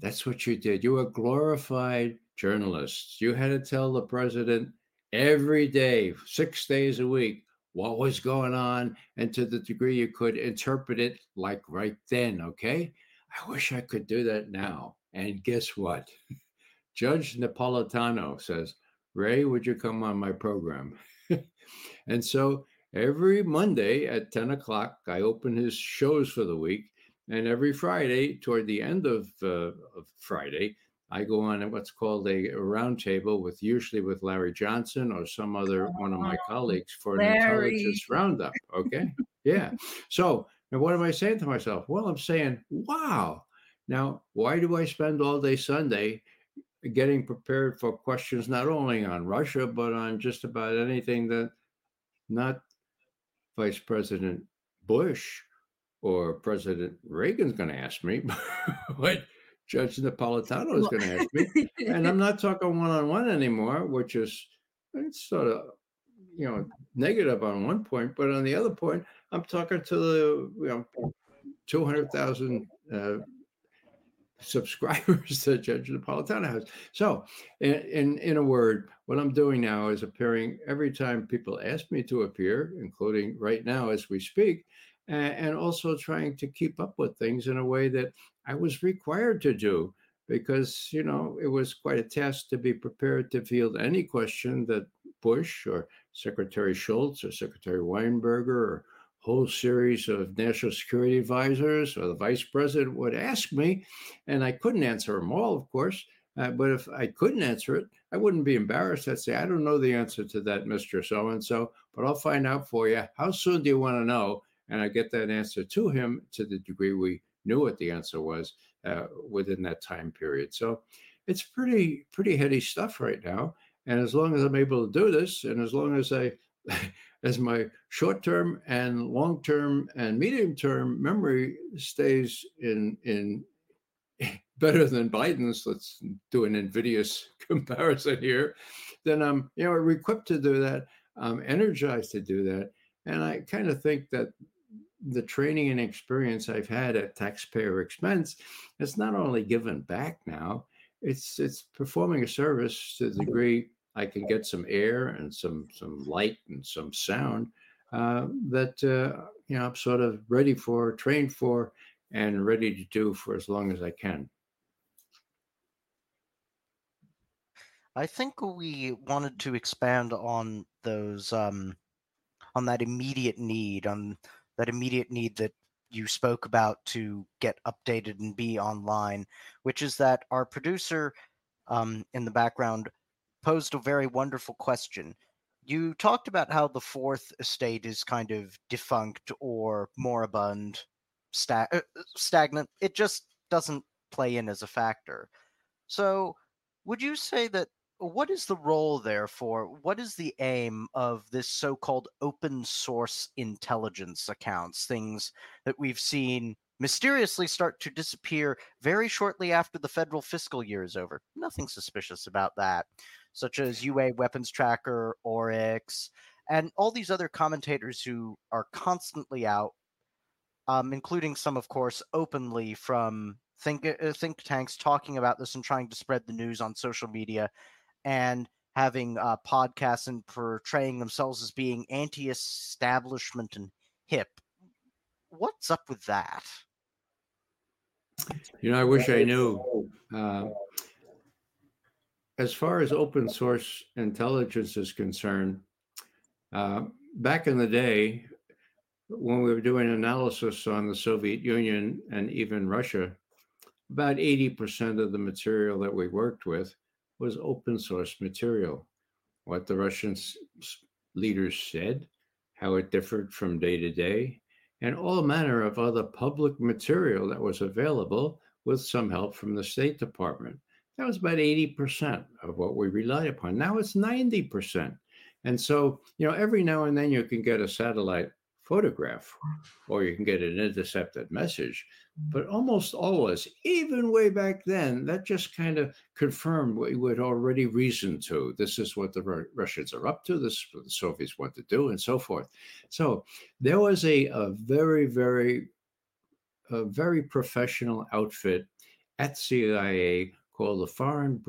That's what you did. You were glorified journalists. You had to tell the president every day, 6 days a week, what was going on, and to the degree you could interpret it like right then, okay? I wish I could do that now. And guess what? Judge Napolitano says, "Ray, would you come on my program?" And so every Monday at 10 o'clock, I open his shows for the week. And every Friday, toward the end of Friday, I go on what's called a roundtable with usually with Larry Johnson or some other one of my colleagues for an intelligence roundup. Okay. Yeah. So now what am I saying to myself? Well, I'm saying, wow. Now, why do I spend all day Sunday getting prepared for questions, not only on Russia, but on just about anything that not Vice President Bush or President Reagan's going to ask me, but Judge Napolitano is going to ask me. And I'm not talking one-on-one anymore, which is, it's sort of, you know, negative on one point, but on the other point, I'm talking to the, you know, 200,000 subscribers that Judge Napolitano has. So in a word, what I'm doing now is appearing every time people ask me to appear, including right now as we speak, and also trying to keep up with things in a way that I was required to do because, you know, it was quite a task to be prepared to field any question that Bush or Secretary Schultz or Secretary Weinberger or whole series of national security advisors or the vice president would ask me, and I couldn't answer them all, of course. But if I couldn't answer it, I wouldn't be embarrassed. I'd say, I don't know the answer to that, Mr. So-and-so, but I'll find out for you. How soon do you want to know? And I get that answer to him to the degree we knew what the answer was within that time period. So it's pretty heady stuff right now. And as long as I'm able to do this, and as long as I... as my short-term and long-term and medium-term memory stays in better than Biden's, let's do an invidious comparison here, then I'm, you know, equipped to do that. I'm energized to do that. And I kind of think that the training and experience I've had at taxpayer expense, it's not only given back now, it's performing a service to the degree I can get some air and some light and some sound that, you know, I'm sort of ready for, trained for, and ready to do for as long as I can. I think we wanted to expand on those, on that immediate need, that you spoke about to get updated and be online, which is that our producer in the background posed a very wonderful question. You talked about how the fourth estate is kind of defunct or moribund, stagnant. It just doesn't play in as a factor. So would you say that, what is the role therefore? What is the aim of this so-called open source intelligence accounts, things that we've seen mysteriously start to disappear very shortly after the federal fiscal year is over? Nothing suspicious about that, such as UA Weapons Tracker, Oryx, and all these other commentators who are constantly out, including some, of course, openly from think tanks talking about this and trying to spread the news on social media and having podcasts and portraying themselves as being anti-establishment and hip. What's up with that? You know, I wish I knew. As far as open source intelligence is concerned, back in the day, when we were doing analysis on the Soviet Union and even Russia, about 80% of the material that we worked with was open source material. What the Russian leaders said, how it differed from day to day, and all manner of other public material that was available with some help from the State Department. That was about 80% of what we relied upon. Now it's 90%. And so, you know, every now and then you can get a satellite photograph or you can get an intercepted message, but almost always, even way back then, that just kind of confirmed what you had already reasoned to. This is what the Russians are up to, this is what the Soviets want to do, and so forth. So there was a very professional outfit at CIA called the Foreign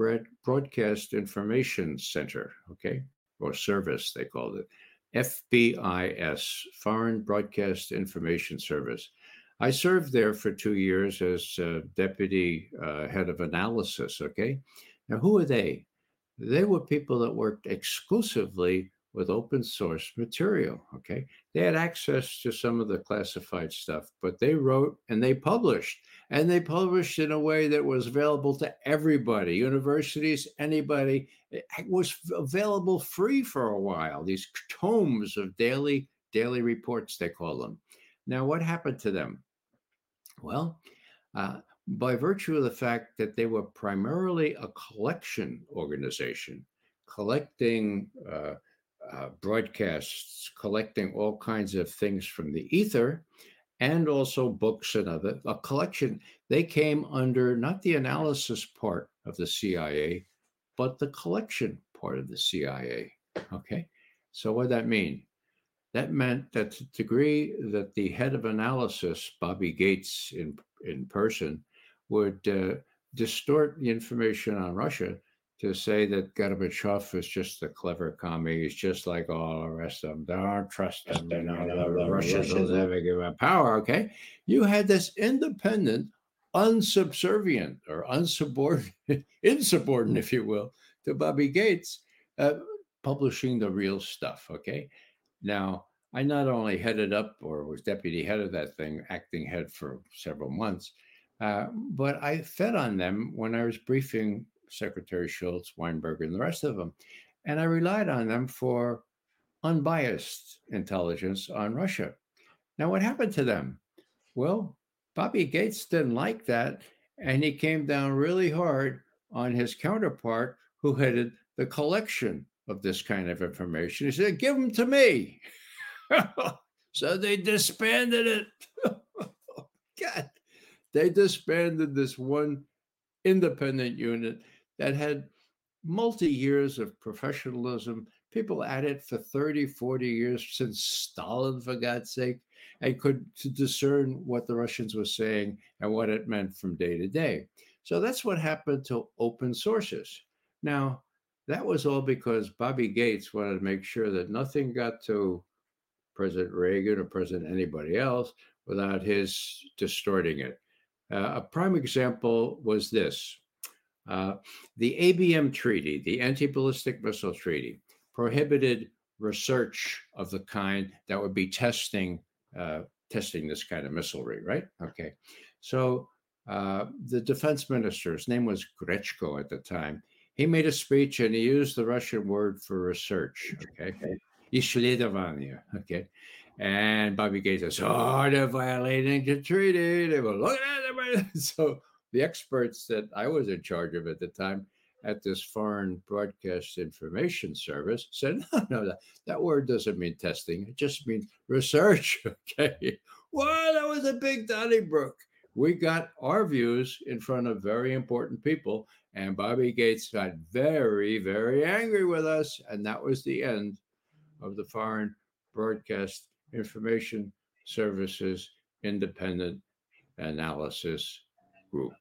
Broadcast Information Center, okay, or service, they called it. FBIS, Foreign Broadcast Information Service. I served there for 2 years as deputy head of analysis, okay? Now, who are they? They were people that worked exclusively with open source material, okay? They had access to some of the classified stuff, but they wrote and they published in a way that was available to everybody, universities, anybody. It was available free for a while, these tomes of daily reports, they call them. Now, what happened to them? Well, by virtue of the fact that they were primarily a collection organization, collecting broadcasts, collecting all kinds of things from the ether, and also books and other, a collection. They came under not the analysis part of the CIA, but the collection part of the CIA, okay? So what did that mean? That meant that to the degree that the head of analysis, Bobby Gates in person, would distort the information on Russia to say that Gorbachev is just a clever commie. He's just like all the rest of them. They don't trust them. They know the Russians don't ever give up power, okay? You had this independent, unsubservient or insubordinate, if you will, to Bobby Gates publishing the real stuff, okay? Now, I not only headed up or was deputy head of that thing, acting head for several months, but I fed on them when I was briefing Secretary Schultz, Weinberger, and the rest of them. And I relied on them for unbiased intelligence on Russia. Now, what happened to them? Well, Bobby Gates didn't like that, and he came down really hard on his counterpart who headed the collection of this kind of information. He said, give them to me. So they disbanded it. God, they disbanded this one independent unit that had multi-years of professionalism, people at it for 30, 40 years since Stalin, for God's sake, and could discern what the Russians were saying and what it meant from day to day. So that's what happened to open sources. Now, that was all because Bobby Gates wanted to make sure that nothing got to President Reagan or President anybody else without his distorting it. A prime example was this. The ABM Treaty, the Anti-Ballistic Missile Treaty, prohibited research of the kind that would be testing this kind of missilery, right? Okay. So the defense minister, his name was Grechko at the time, he made a speech and he used the Russian word for research, okay? Ishledovania, okay? And Bobby Gates says, oh, they're violating the treaty. They were looking at it. So the experts that I was in charge of at the time at this Foreign Broadcast Information Service said, no, that word doesn't mean testing. It just means research, okay? Wow, that was a big Donnybrook. We got our views in front of very important people, and Bobby Gates got very, very angry with us, and that was the end of the Foreign Broadcast Information Services Independent Analysis Group.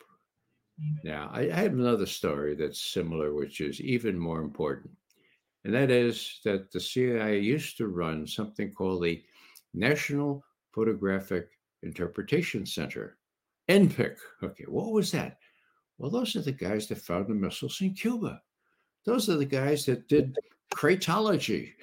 Now, I have another story that's similar, which is even more important. And that is that the CIA used to run something called the National Photographic Interpretation Center, NPIC. Okay, what was that? Well, those are the guys that found the missiles in Cuba. Those are the guys that did cratology.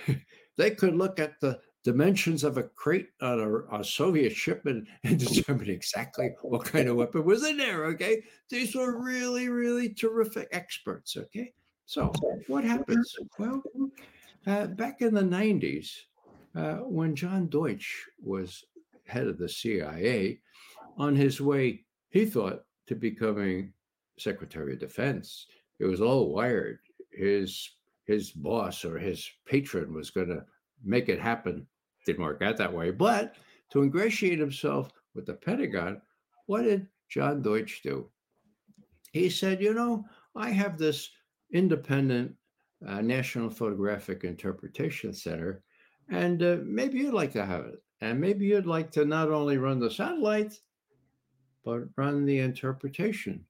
They could look at the dimensions of a crate on a Soviet ship and determine exactly what kind of weapon was in there, okay? These were really, really terrific experts, okay? So what happens? Well, back in the 90s, when John Deutsch was head of the CIA, on his way, he thought, to becoming Secretary of Defense, it was all wired. His boss or his patron was going to make it happen. Didn't work out that way. But to ingratiate himself with the Pentagon, what did John Deutsch do? He said, you know, I have this independent National Photographic Interpretation Center, and maybe you'd like to have it. And maybe you'd like to not only run the satellites, but run the interpretation,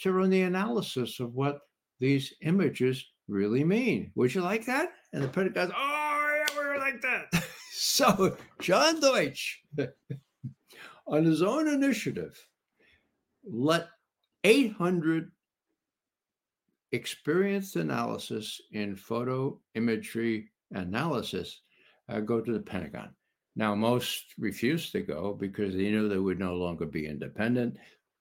to run the analysis of what these images really mean. Would you like that? And the Pentagon, oh, yeah, we were like that. So John Deutsch, on his own initiative, let 800 experienced analysis in photo imagery analysis, go to the Pentagon. Now, most refused to go because they knew they would no longer be independent,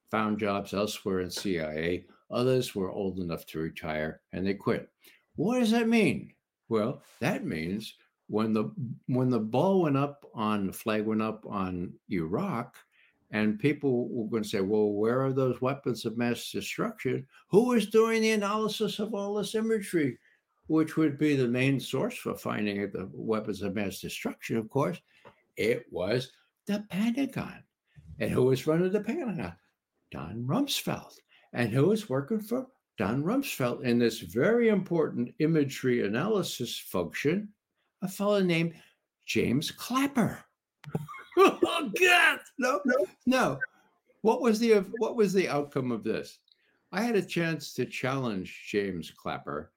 found jobs elsewhere in CIA. Others were old enough to retire, and they quit. What does that mean? Well, that means when the ball went up on, the flag went up on Iraq, and people were going to say, well, where are those weapons of mass destruction? Who is doing the analysis of all this imagery, which would be the main source for finding the weapons of mass destruction, of course? It was the Pentagon. And who was running the Pentagon? Don Rumsfeld. And who was working for Don Rumsfeld in this very important imagery analysis function? A fellow named James Clapper. Oh God! No. What was the outcome of this? I had a chance to challenge James Clapper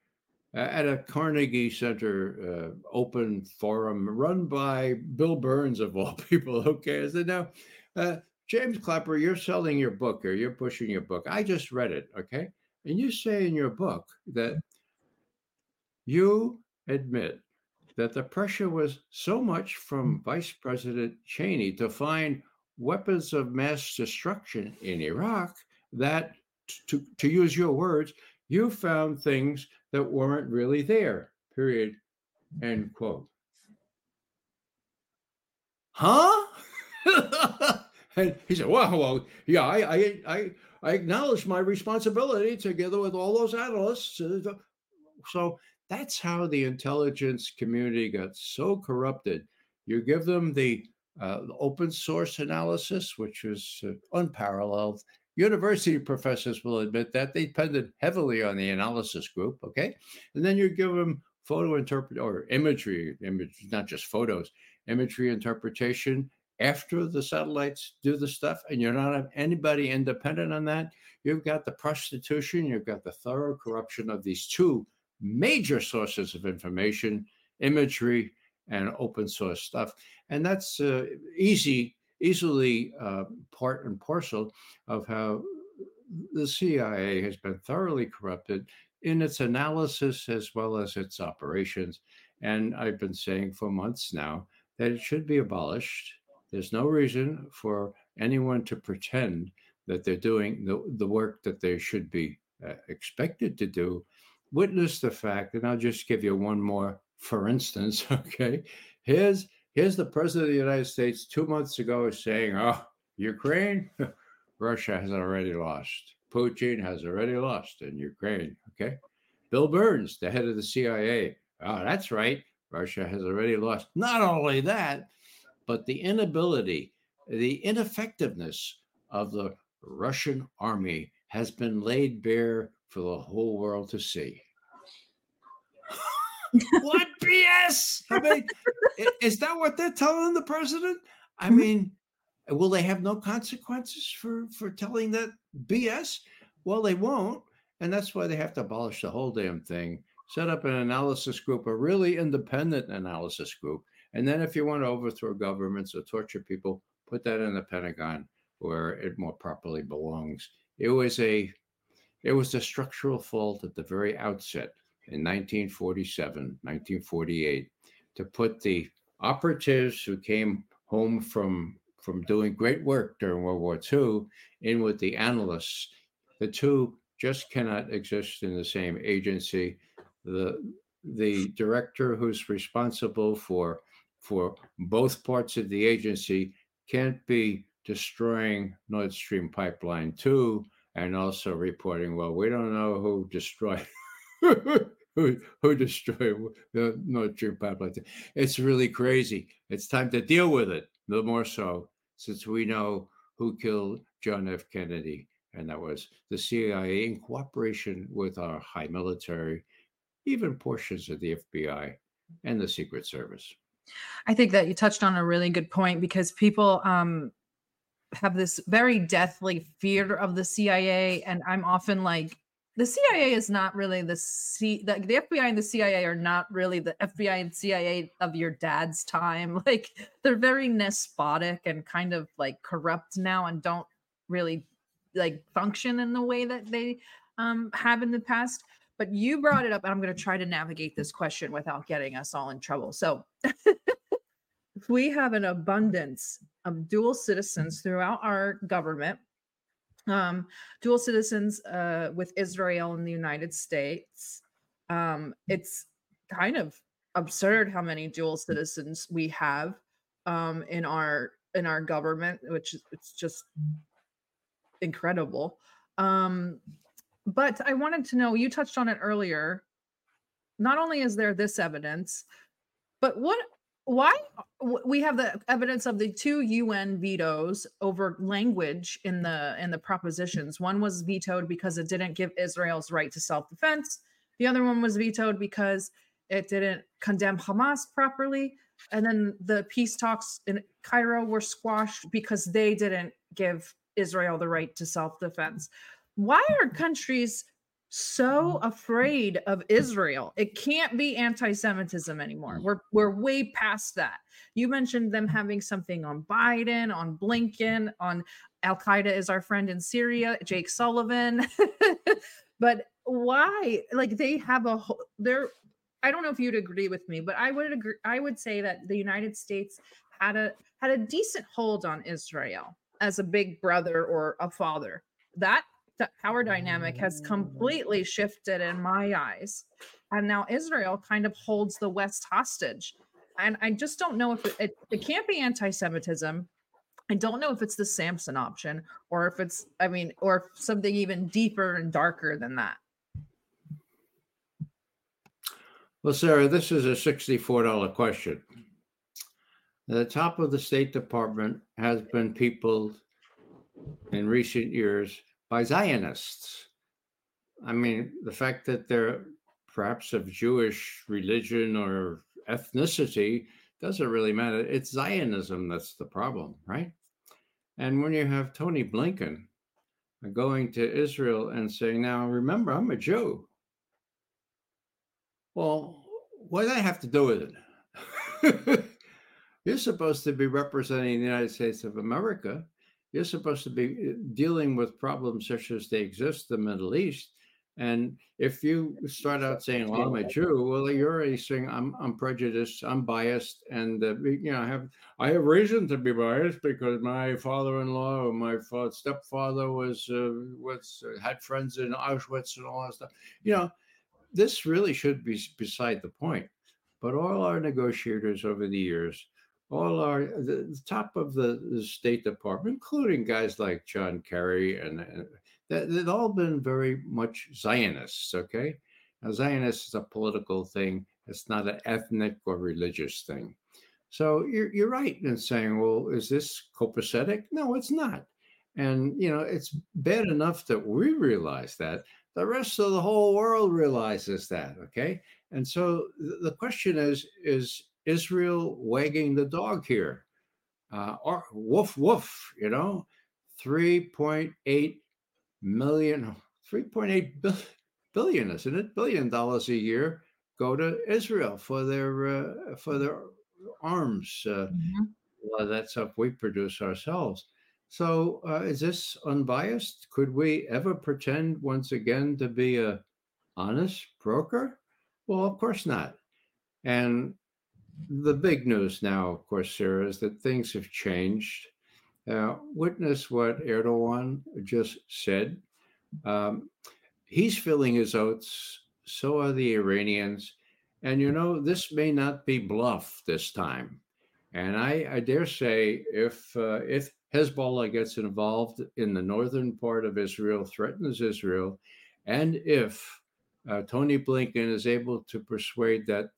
at a Carnegie Center open forum run by Bill Burns of all people. Okay, I said, now, James Clapper, you're selling your book or you're pushing your book. I just read it, okay? And you say in your book that you admit that the pressure was so much from Vice President Cheney to find weapons of mass destruction in Iraq that, to use your words, you found things that weren't really there, period, end quote. Huh? And he said, well, yeah, I acknowledge my responsibility together with all those analysts. So that's how the intelligence community got so corrupted. You give them the open source analysis, which was unparalleled. University professors will admit that they depended heavily on the analysis group, okay? And then you give them photo interpret or imagery, not just photos, imagery interpretation after the satellites do the stuff, and you don't have anybody independent on that. You've got the prostitution, you've got the thorough corruption of these two major sources of information, imagery and open source stuff. And that's easily part and parcel of how the CIA has been thoroughly corrupted in its analysis as well as its operations. And I've been saying for months now that it should be abolished. There's no reason for anyone to pretend that they're doing the work that they should be expected to do. Witness the fact, and I'll just give you one more, for instance, okay? Here's the President of the United States 2 months ago saying, oh, Ukraine, Russia has already lost. Putin has already lost in Ukraine, okay? Bill Burns, the head of the CIA, oh, that's right, Russia has already lost. Not only that, but the inability, the ineffectiveness of the Russian army has been laid bare for the whole world to see. What BS? I mean, is that what they're telling the president? I mean, will they have no consequences for telling that BS? Well, they won't. And that's why they have to abolish the whole damn thing, set up an analysis group, a really independent analysis group. And then if you want to overthrow governments or torture people, put that in the Pentagon where it more properly belongs. It was a structural fault at the very outset in 1947, 1948, to put the operatives who came home from doing great work during World War II in with the analysts. The two just cannot exist in the same agency. The director who's responsible for both parts of the agency can't be destroying Nord Stream Pipeline 2 and also reporting, well, we don't know who destroyed who destroyed the Nord Stream Pipeline 2. It's really crazy. It's time to deal with it, no more so, since we know who killed John F. Kennedy, and that was the CIA in cooperation with our high military, even portions of the FBI and the Secret Service. I think that you touched on a really good point because people have this very deathly fear of the CIA. And I'm often like, the CIA is not really the FBI and the CIA are not really the FBI and CIA of your dad's time. Like, they're very despotic and kind of like corrupt now and don't really like function in the way that they have in the past. But you brought it up, and I'm going to try to navigate this question without getting us all in trouble. So we have an abundance of dual citizens throughout our government, dual citizens with Israel and the United States. It's kind of absurd how many dual citizens we have in our government, which is, it's just incredible. But I wanted to know, you touched on it earlier. Not only is there this evidence, but why we have the evidence of the two UN vetoes over language in the propositions. One was vetoed because it didn't give Israel's right to self-defense. The other one was vetoed because it didn't condemn Hamas properly. And then the peace talks in Cairo were squashed because they didn't give Israel the right to self-defense. Why are countries so afraid of Israel? It can't be anti-Semitism anymore. We're way past that. You mentioned them having something on Biden, on Blinken, on Al-Qaeda is our friend in Syria, Jake Sullivan. But why? Like they have a whole, they're, I don't know if you'd agree with me, but I would agree. I would say that the United States had a decent hold on Israel as a big brother or a father. That power dynamic has completely shifted in my eyes. And now Israel kind of holds the West hostage. And I just don't know if it can't be anti-Semitism. I don't know if it's the Samson option or if it's, I mean, or something even deeper and darker than that. Well, Sarah, this is a $64 question. The top of the State Department has been peopled in recent years by Zionists. I mean, the fact that they're perhaps of Jewish religion or ethnicity doesn't really matter. It's Zionism that's the problem, right? And when you have Tony Blinken going to Israel and saying, now, remember, I'm a Jew. Well, what do I have to do with it? You're supposed to be representing the United States of America. You're supposed to be dealing with problems such as they exist in the Middle East. And if you start out saying, well, I'm a Jew, well, you're already saying I'm prejudiced, I'm biased. And, you know, I have reason to be biased because my father-in-law or my stepfather had friends in Auschwitz and all that stuff. You know, this really should be beside the point. But all our negotiators over the years, the top of the State Department, including guys like John Kerry, and they've all been very much Zionists, okay? Now, Zionist is a political thing. It's not an ethnic or religious thing. So you're right in saying, well, is this copacetic? No, it's not. And, you know, it's bad enough that we realize that. The rest of the whole world realizes that, okay? And so the question is Israel wagging the dog here, or woof, woof, you know, 3.8 billion, isn't it? $1 billion a year go to Israel for their arms. A lot of that stuff we produce ourselves. So is this unbiased? Could we ever pretend once again to be a honest broker? Well, of course not. And the big news now, of course, Sarah, is that things have changed. Witness what Erdogan just said. He's filling his oats. So are the Iranians. And, you know, this may not be bluff this time. And I dare say if Hezbollah gets involved in the northern part of Israel, threatens Israel, and if Tony Blinken is able to persuade that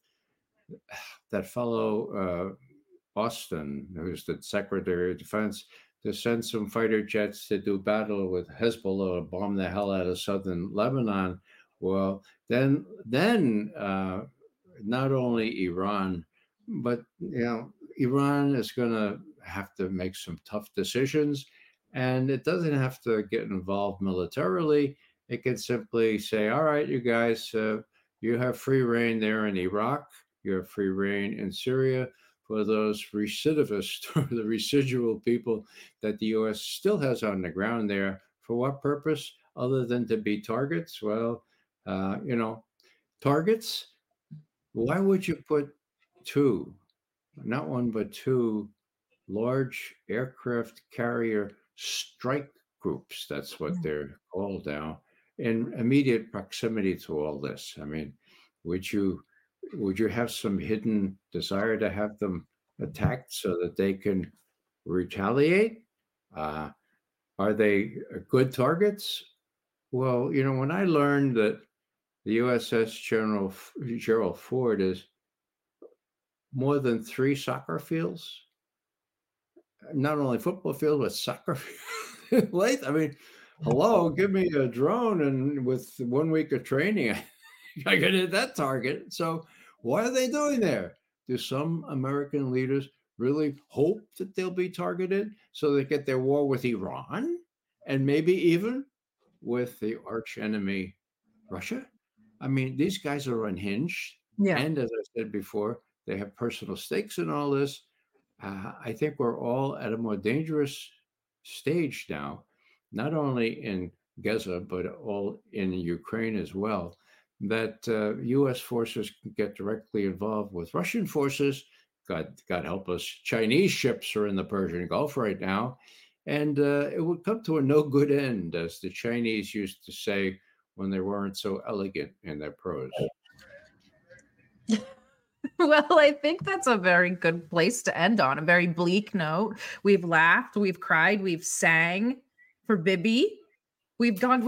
fellow Austin, who's the Secretary of Defense, to send some fighter jets to do battle with Hezbollah or bomb the hell out of southern Lebanon, well, then not only Iran, but, you know, Iran is going to have to make some tough decisions, and it doesn't have to get involved militarily. It can simply say, all right, you guys, you have free reign there in Iraq. You have free reign in Syria for those recidivists or the residual people that the U.S. still has on the ground there. For what purpose other than to be targets? Well, you know, targets. Why would you put two, not one, but two large aircraft carrier strike groups, that's what they're called now, in immediate proximity to all this? I mean, would you have some hidden desire to have them attacked so that they can retaliate? Are they good targets? Well, you know, when I learned that the USS Gerald Ford is more than 3 soccer fields, not only football fields, but soccer fields. I mean, hello, give me a drone and with 1 week of training, I could hit that target. So what are they doing there? Do some American leaders really hope that they'll be targeted so they get their war with Iran and maybe even with the arch enemy, Russia? I mean, these guys are unhinged. Yeah. And as I said before, they have personal stakes in all this. I think we're all at a more dangerous stage now, not only in Gaza, but all in Ukraine as well, that U.S. forces can get directly involved with Russian forces. God help us, Chinese ships are in the Persian Gulf right now. And it would come to a no good end, as the Chinese used to say when they weren't so elegant in their prose. Well, I think that's a very good place to end on, a very bleak note. We've laughed, we've cried, we've sang for Bibi. We've done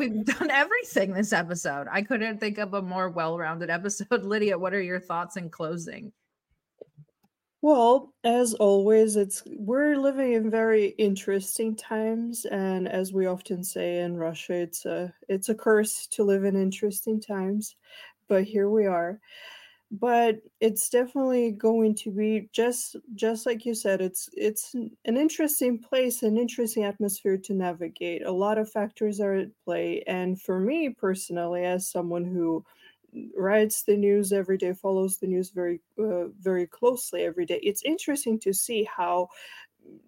everything this episode. I couldn't think of a more well-rounded episode. Lydia, what are your thoughts in closing? Well, as always, we're living in very interesting times, and as we often say in Russia, it's a curse to live in interesting times, but here we are. But it's definitely going to be just like you said, it's an interesting place, an interesting atmosphere to navigate. A lot of factors are at play. And for me personally, as someone who writes the news every day, follows the news very closely every day, it's interesting to see how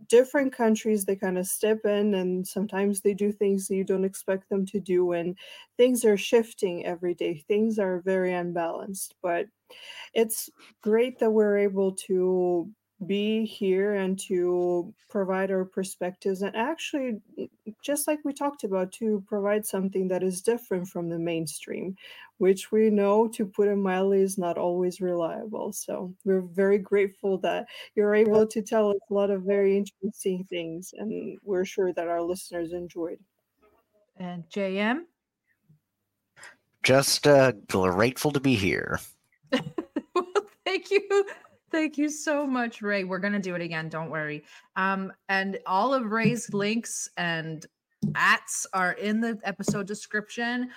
different countries, they kind of step in, and sometimes they do things that you don't expect them to do, and things are shifting every day. Things are very unbalanced, but it's great that we're able to be here and to provide our perspectives, and actually, just like we talked about, to provide something that is different from the mainstream, which we know, to put it mildly, is not always reliable. So we're very grateful that you're able to tell us a lot of very interesting things, and we're sure that our listeners enjoyed. And JM? Just grateful to be here. Well, thank you. Thank you so much, Ray. We're going to do it again. Don't worry. And all of Ray's links and ats are in the episode description.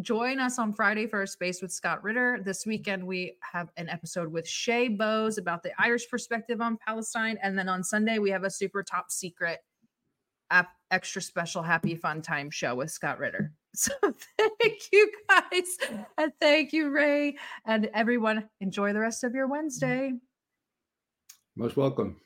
Join us on Friday for A Space with Scott Ritter. This weekend, we have an episode with Shay Bowes about the Irish perspective on Palestine. And then on Sunday, we have a super top secret extra special happy fun time show with Scott Ritter. So thank you guys, and thank you, Ray, and everyone. Enjoy the rest of your Wednesday. Most welcome.